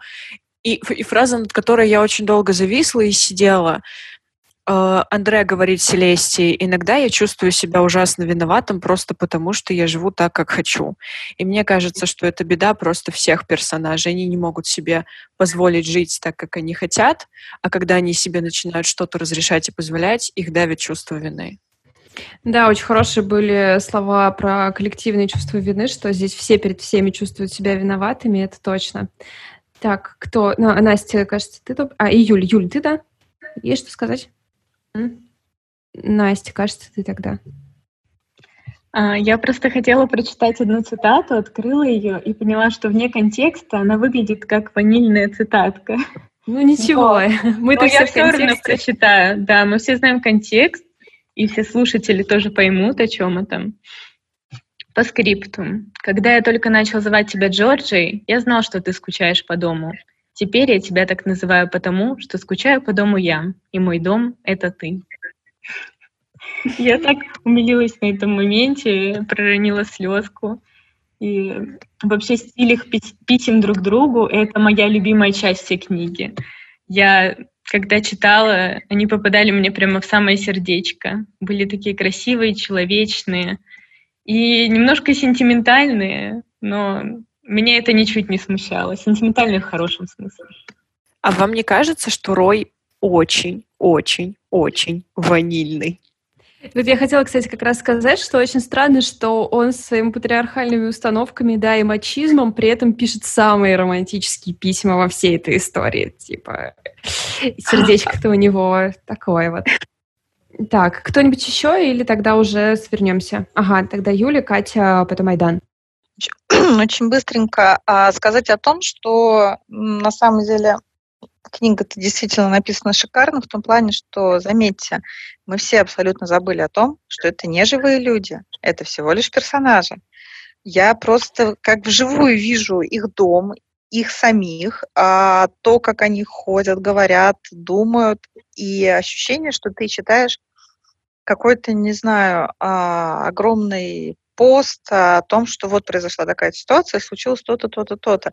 И, и фраза, над которой я очень долго зависла и сидела. Э, Андре говорит Селестии: «Иногда я чувствую себя ужасно виноватым просто потому, что я живу так, как хочу». И мне кажется, что это беда просто всех персонажей. Они не могут себе позволить жить так, как они хотят, а когда они себе начинают что-то разрешать и позволять, их давит чувство вины. Да, очень хорошие были слова про коллективное чувство вины, что здесь все перед всеми чувствуют себя виноватыми, это точно. Так, кто? Ну, Настя, кажется, ты топ. А, и Юль. Юль, ты, да? Есть что сказать? М? Настя, кажется, ты тогда. А, я просто хотела прочитать одну цитату, открыла ее и поняла, что вне контекста она выглядит как ванильная цитатка. Ну, ничего. Мы-то все в контексте. Я все равно прочитаю. Да, мы все знаем контекст, и все слушатели тоже поймут, о чем это. По скрипту. Когда я только начал звать тебя Джорджией, я знал, что ты скучаешь по дому. Теперь я тебя так называю потому, что скучаю по дому я, и мой дом — это ты. Я так умилилась на этом моменте, проронила слезку. И вообще стиль их пить, пить им друг другу — это моя любимая часть всей книги. Я, когда читала, они попадали мне прямо в самое сердечко. Были такие красивые, человечные и немножко сентиментальные, но меня это ничуть не смущало. Сентиментальные в хорошем смысле. А вам не кажется, что Рой очень-очень-очень ванильный? Вот я хотела, кстати, как раз сказать, что очень странно, что он с своими патриархальными установками, да, и мачизмом при этом пишет самые романтические письма во всей этой истории. Типа, сердечко-то у него такое вот. Так, кто-нибудь еще или тогда уже свернемся? Ага, тогда Юля, Катя, потом Айдан. Очень быстренько сказать о том, что на самом деле... Книга-то действительно написана шикарно в том плане, что, заметьте, мы все абсолютно забыли о том, что это не живые люди, это всего лишь персонажи. Я просто как вживую вижу их дом, их самих, а то, как они ходят, говорят, думают, и ощущение, что ты читаешь какой-то, не знаю, огромный пост о том, что вот произошла такая ситуация, случилось то-то, то-то, то-то.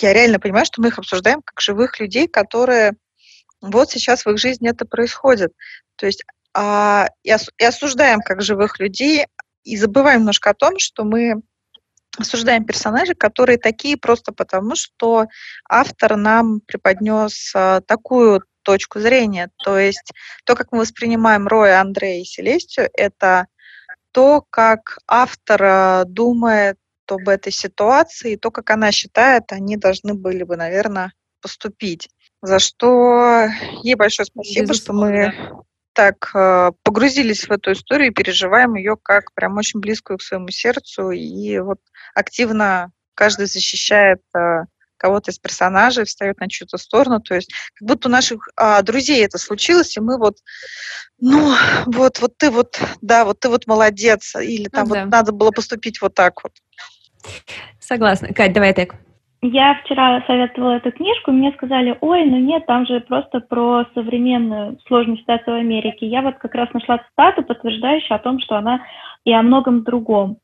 Я реально понимаю, что мы их обсуждаем как живых людей, которые вот сейчас в их жизни это происходит. То есть а, и, ос, и осуждаем как живых людей, и забываем немножко о том, что мы осуждаем персонажей, которые такие просто потому, что автор нам преподнес а, такую точку зрения. То есть то, как мы воспринимаем Роя, Андрея и Селестию, это то, как автор а, думает об этой ситуации, и то, как она считает, они должны были бы, наверное, поступить. За что ей большое спасибо, что мы так погрузились в эту историю и переживаем ее как прям очень близкую к своему сердцу, и вот активно каждый защищает кого-то из персонажей, встает на чью-то сторону, то есть как будто у наших а, друзей это случилось, и мы вот, ну, вот, вот ты вот, да, вот ты вот молодец, или там ну, вот да. надо было поступить вот так вот. Согласна. Кать, давай так. Я вчера советовала эту книжку, мне сказали, ой, ну нет, там же просто про современную сложную ситуацию в Америке. Я вот как раз нашла цитату, подтверждающую о том, что она и о многом другом.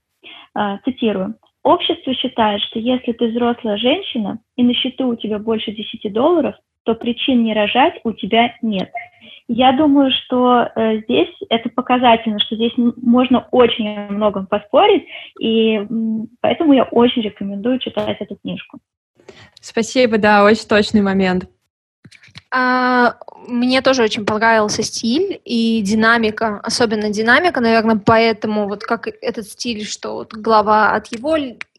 Цитирую. «Общество считает, что если ты взрослая женщина и на счету у тебя больше десяти долларов, то причин не рожать у тебя нет». Я думаю, что э, здесь это показательно, что здесь можно очень о многом поспорить, и м, поэтому я очень рекомендую читать эту книжку. Спасибо, да, очень точный момент. А, мне тоже очень понравился стиль и динамика, особенно динамика, наверное, поэтому вот как этот стиль, что вот глава от его...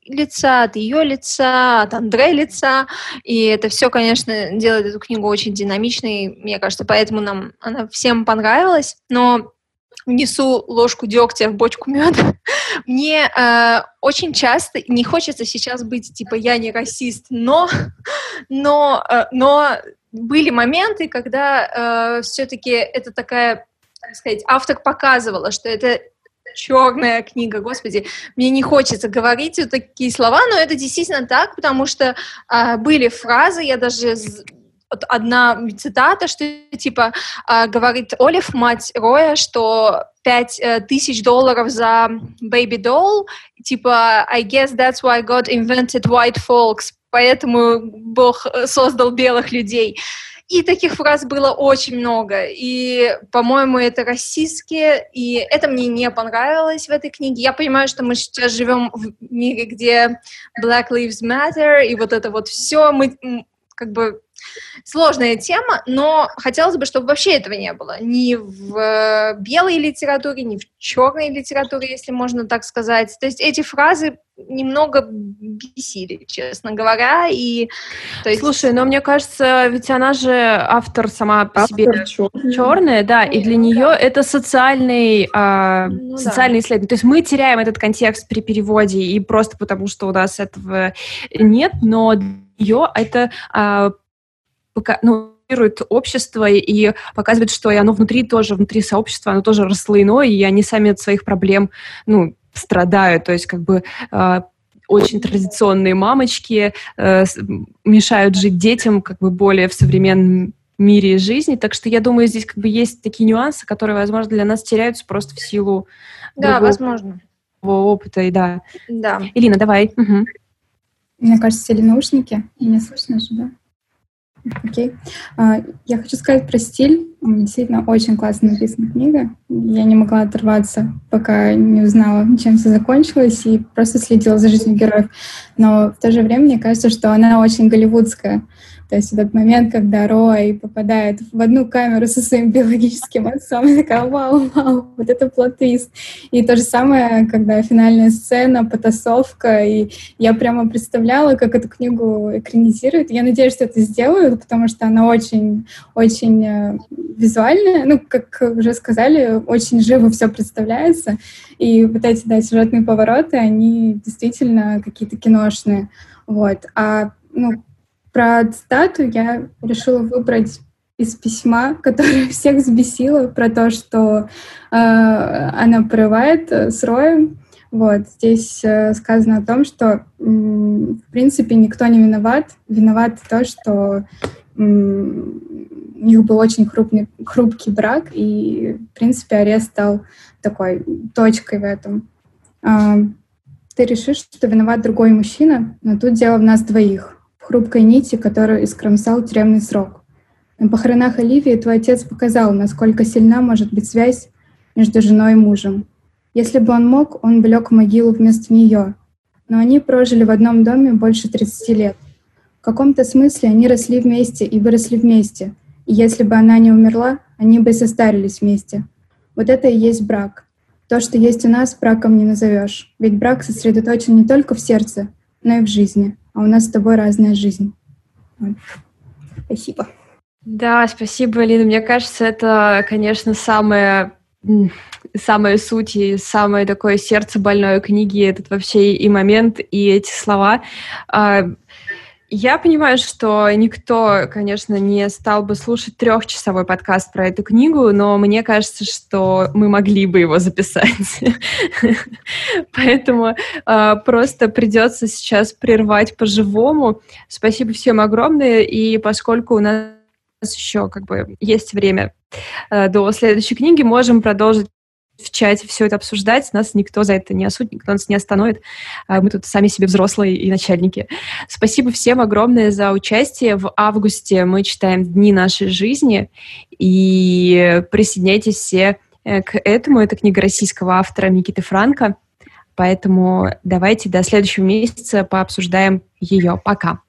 лица, от ее лица, от Андрея лица, и это все, конечно, делает эту книгу очень динамичной, мне кажется, поэтому нам она всем понравилась, но внесу ложку дегтя в бочку меда. Мне э, очень часто не хочется сейчас быть, типа, я не расист, но, но, э, но были моменты, когда э, все-таки это такая, так сказать, автор показывала, что это черная книга, господи, мне не хочется говорить вот такие слова, но это действительно так, потому что а, были фразы, я даже вот одна цитата, что типа а, говорит Олив, мать Роя, что пять а, тысяч долларов за baby doll, типа I guess that's why God invented white folks, поэтому Бог создал белых людей. И таких фраз было очень много, и, по-моему, это расистские, и это мне не понравилось в этой книге. Я понимаю, что мы сейчас живем в мире, где Black Lives Matter, и вот это вот все, мы, как бы, сложная тема, но хотелось бы, чтобы вообще этого не было. Ни в белой литературе, ни в черной литературе, если можно так сказать. То есть эти фразы немного бесили, честно говоря. И, то есть... Слушай, но мне кажется, ведь она же автор сама по автор себе черная, черная да, ну, и для ну, нее да. это социальный, э, ну, социальный да. исследователь. То есть мы теряем этот контекст при переводе, и просто потому, что у нас этого нет, но для нее это... Э, ну, общество и показывает, что и оно внутри тоже, внутри сообщества, оно тоже расслоено, и они сами от своих проблем, ну, страдают, то есть как бы э, очень традиционные мамочки э, мешают жить детям как бы более в современном мире жизни, так что я думаю, здесь как бы есть такие нюансы, которые, возможно, для нас теряются просто в силу... Да, возможно. опыта, и да. Да. Элина, давай. Угу. Мне кажется, сели наушники, и не слышно же, да? Окей. Okay. Я хочу сказать про стиль. Действительно, очень классно написана книга. Я не могла оторваться, пока не узнала, чем все закончилось, и просто следила за жизнью героев. Но в то же время, мне кажется, что она очень голливудская. То есть этот момент, когда Рой попадает в одну камеру со своим биологическим отцом, я такая, вау, вау, вот это плот-твист. И то же самое, когда финальная сцена, потасовка, и я прямо представляла, как эту книгу экранизируют. Я надеюсь, что это сделают, потому что она очень, очень визуальная, ну, как уже сказали, очень живо все представляется. И вот эти, да, сюжетные повороты, они действительно какие-то киношные. Вот. А, ну, про цитату я решила выбрать из письма, которое всех взбесило, про то, что э, она порывает с Роем. Вот. Здесь э, сказано о том, что, м, в принципе, никто не виноват. Виноват то, что м, у них был очень хрупкий, хрупкий брак, и, в принципе, арест стал такой точкой в этом. Э, ты решишь, что виноват другой мужчина, но тут дело в нас двоих. Хрупкой нити, которую искромсал тюремный срок. На похоронах Оливии твой отец показал, насколько сильна может быть связь между женой и мужем. Если бы он мог, он бы лег в могилу вместо нее. Но они прожили в одном доме больше тридцати лет. В каком-то смысле они росли вместе и выросли вместе. И если бы она не умерла, они бы и состарились вместе. Вот это и есть брак. То, что есть у нас, браком не назовешь. Ведь брак сосредоточен не только в сердце, но и в жизни. А у нас с тобой разная жизнь. Вот. Спасибо. Да, спасибо, Элина. Мне кажется, это, конечно, самая, самая суть и самое такое сердце больной книги, этот вообще и момент, и эти слова. Я понимаю, что никто, конечно, не стал бы слушать трехчасовой подкаст про эту книгу, но мне кажется, что мы могли бы его записать. Поэтому просто придется сейчас прервать по-живому. Спасибо всем огромное, и поскольку у нас еще как бы есть время до следующей книги, можем продолжить в чате все это обсуждать, нас никто за это не осудит, никто нас не остановит. Мы тут сами себе взрослые и начальники. Спасибо всем огромное за участие. В августе мы читаем «Дни нашей жизни», и присоединяйтесь все к этому. Это книга российского автора Микиты Франко, поэтому давайте до следующего месяца пообсуждаем ее. Пока!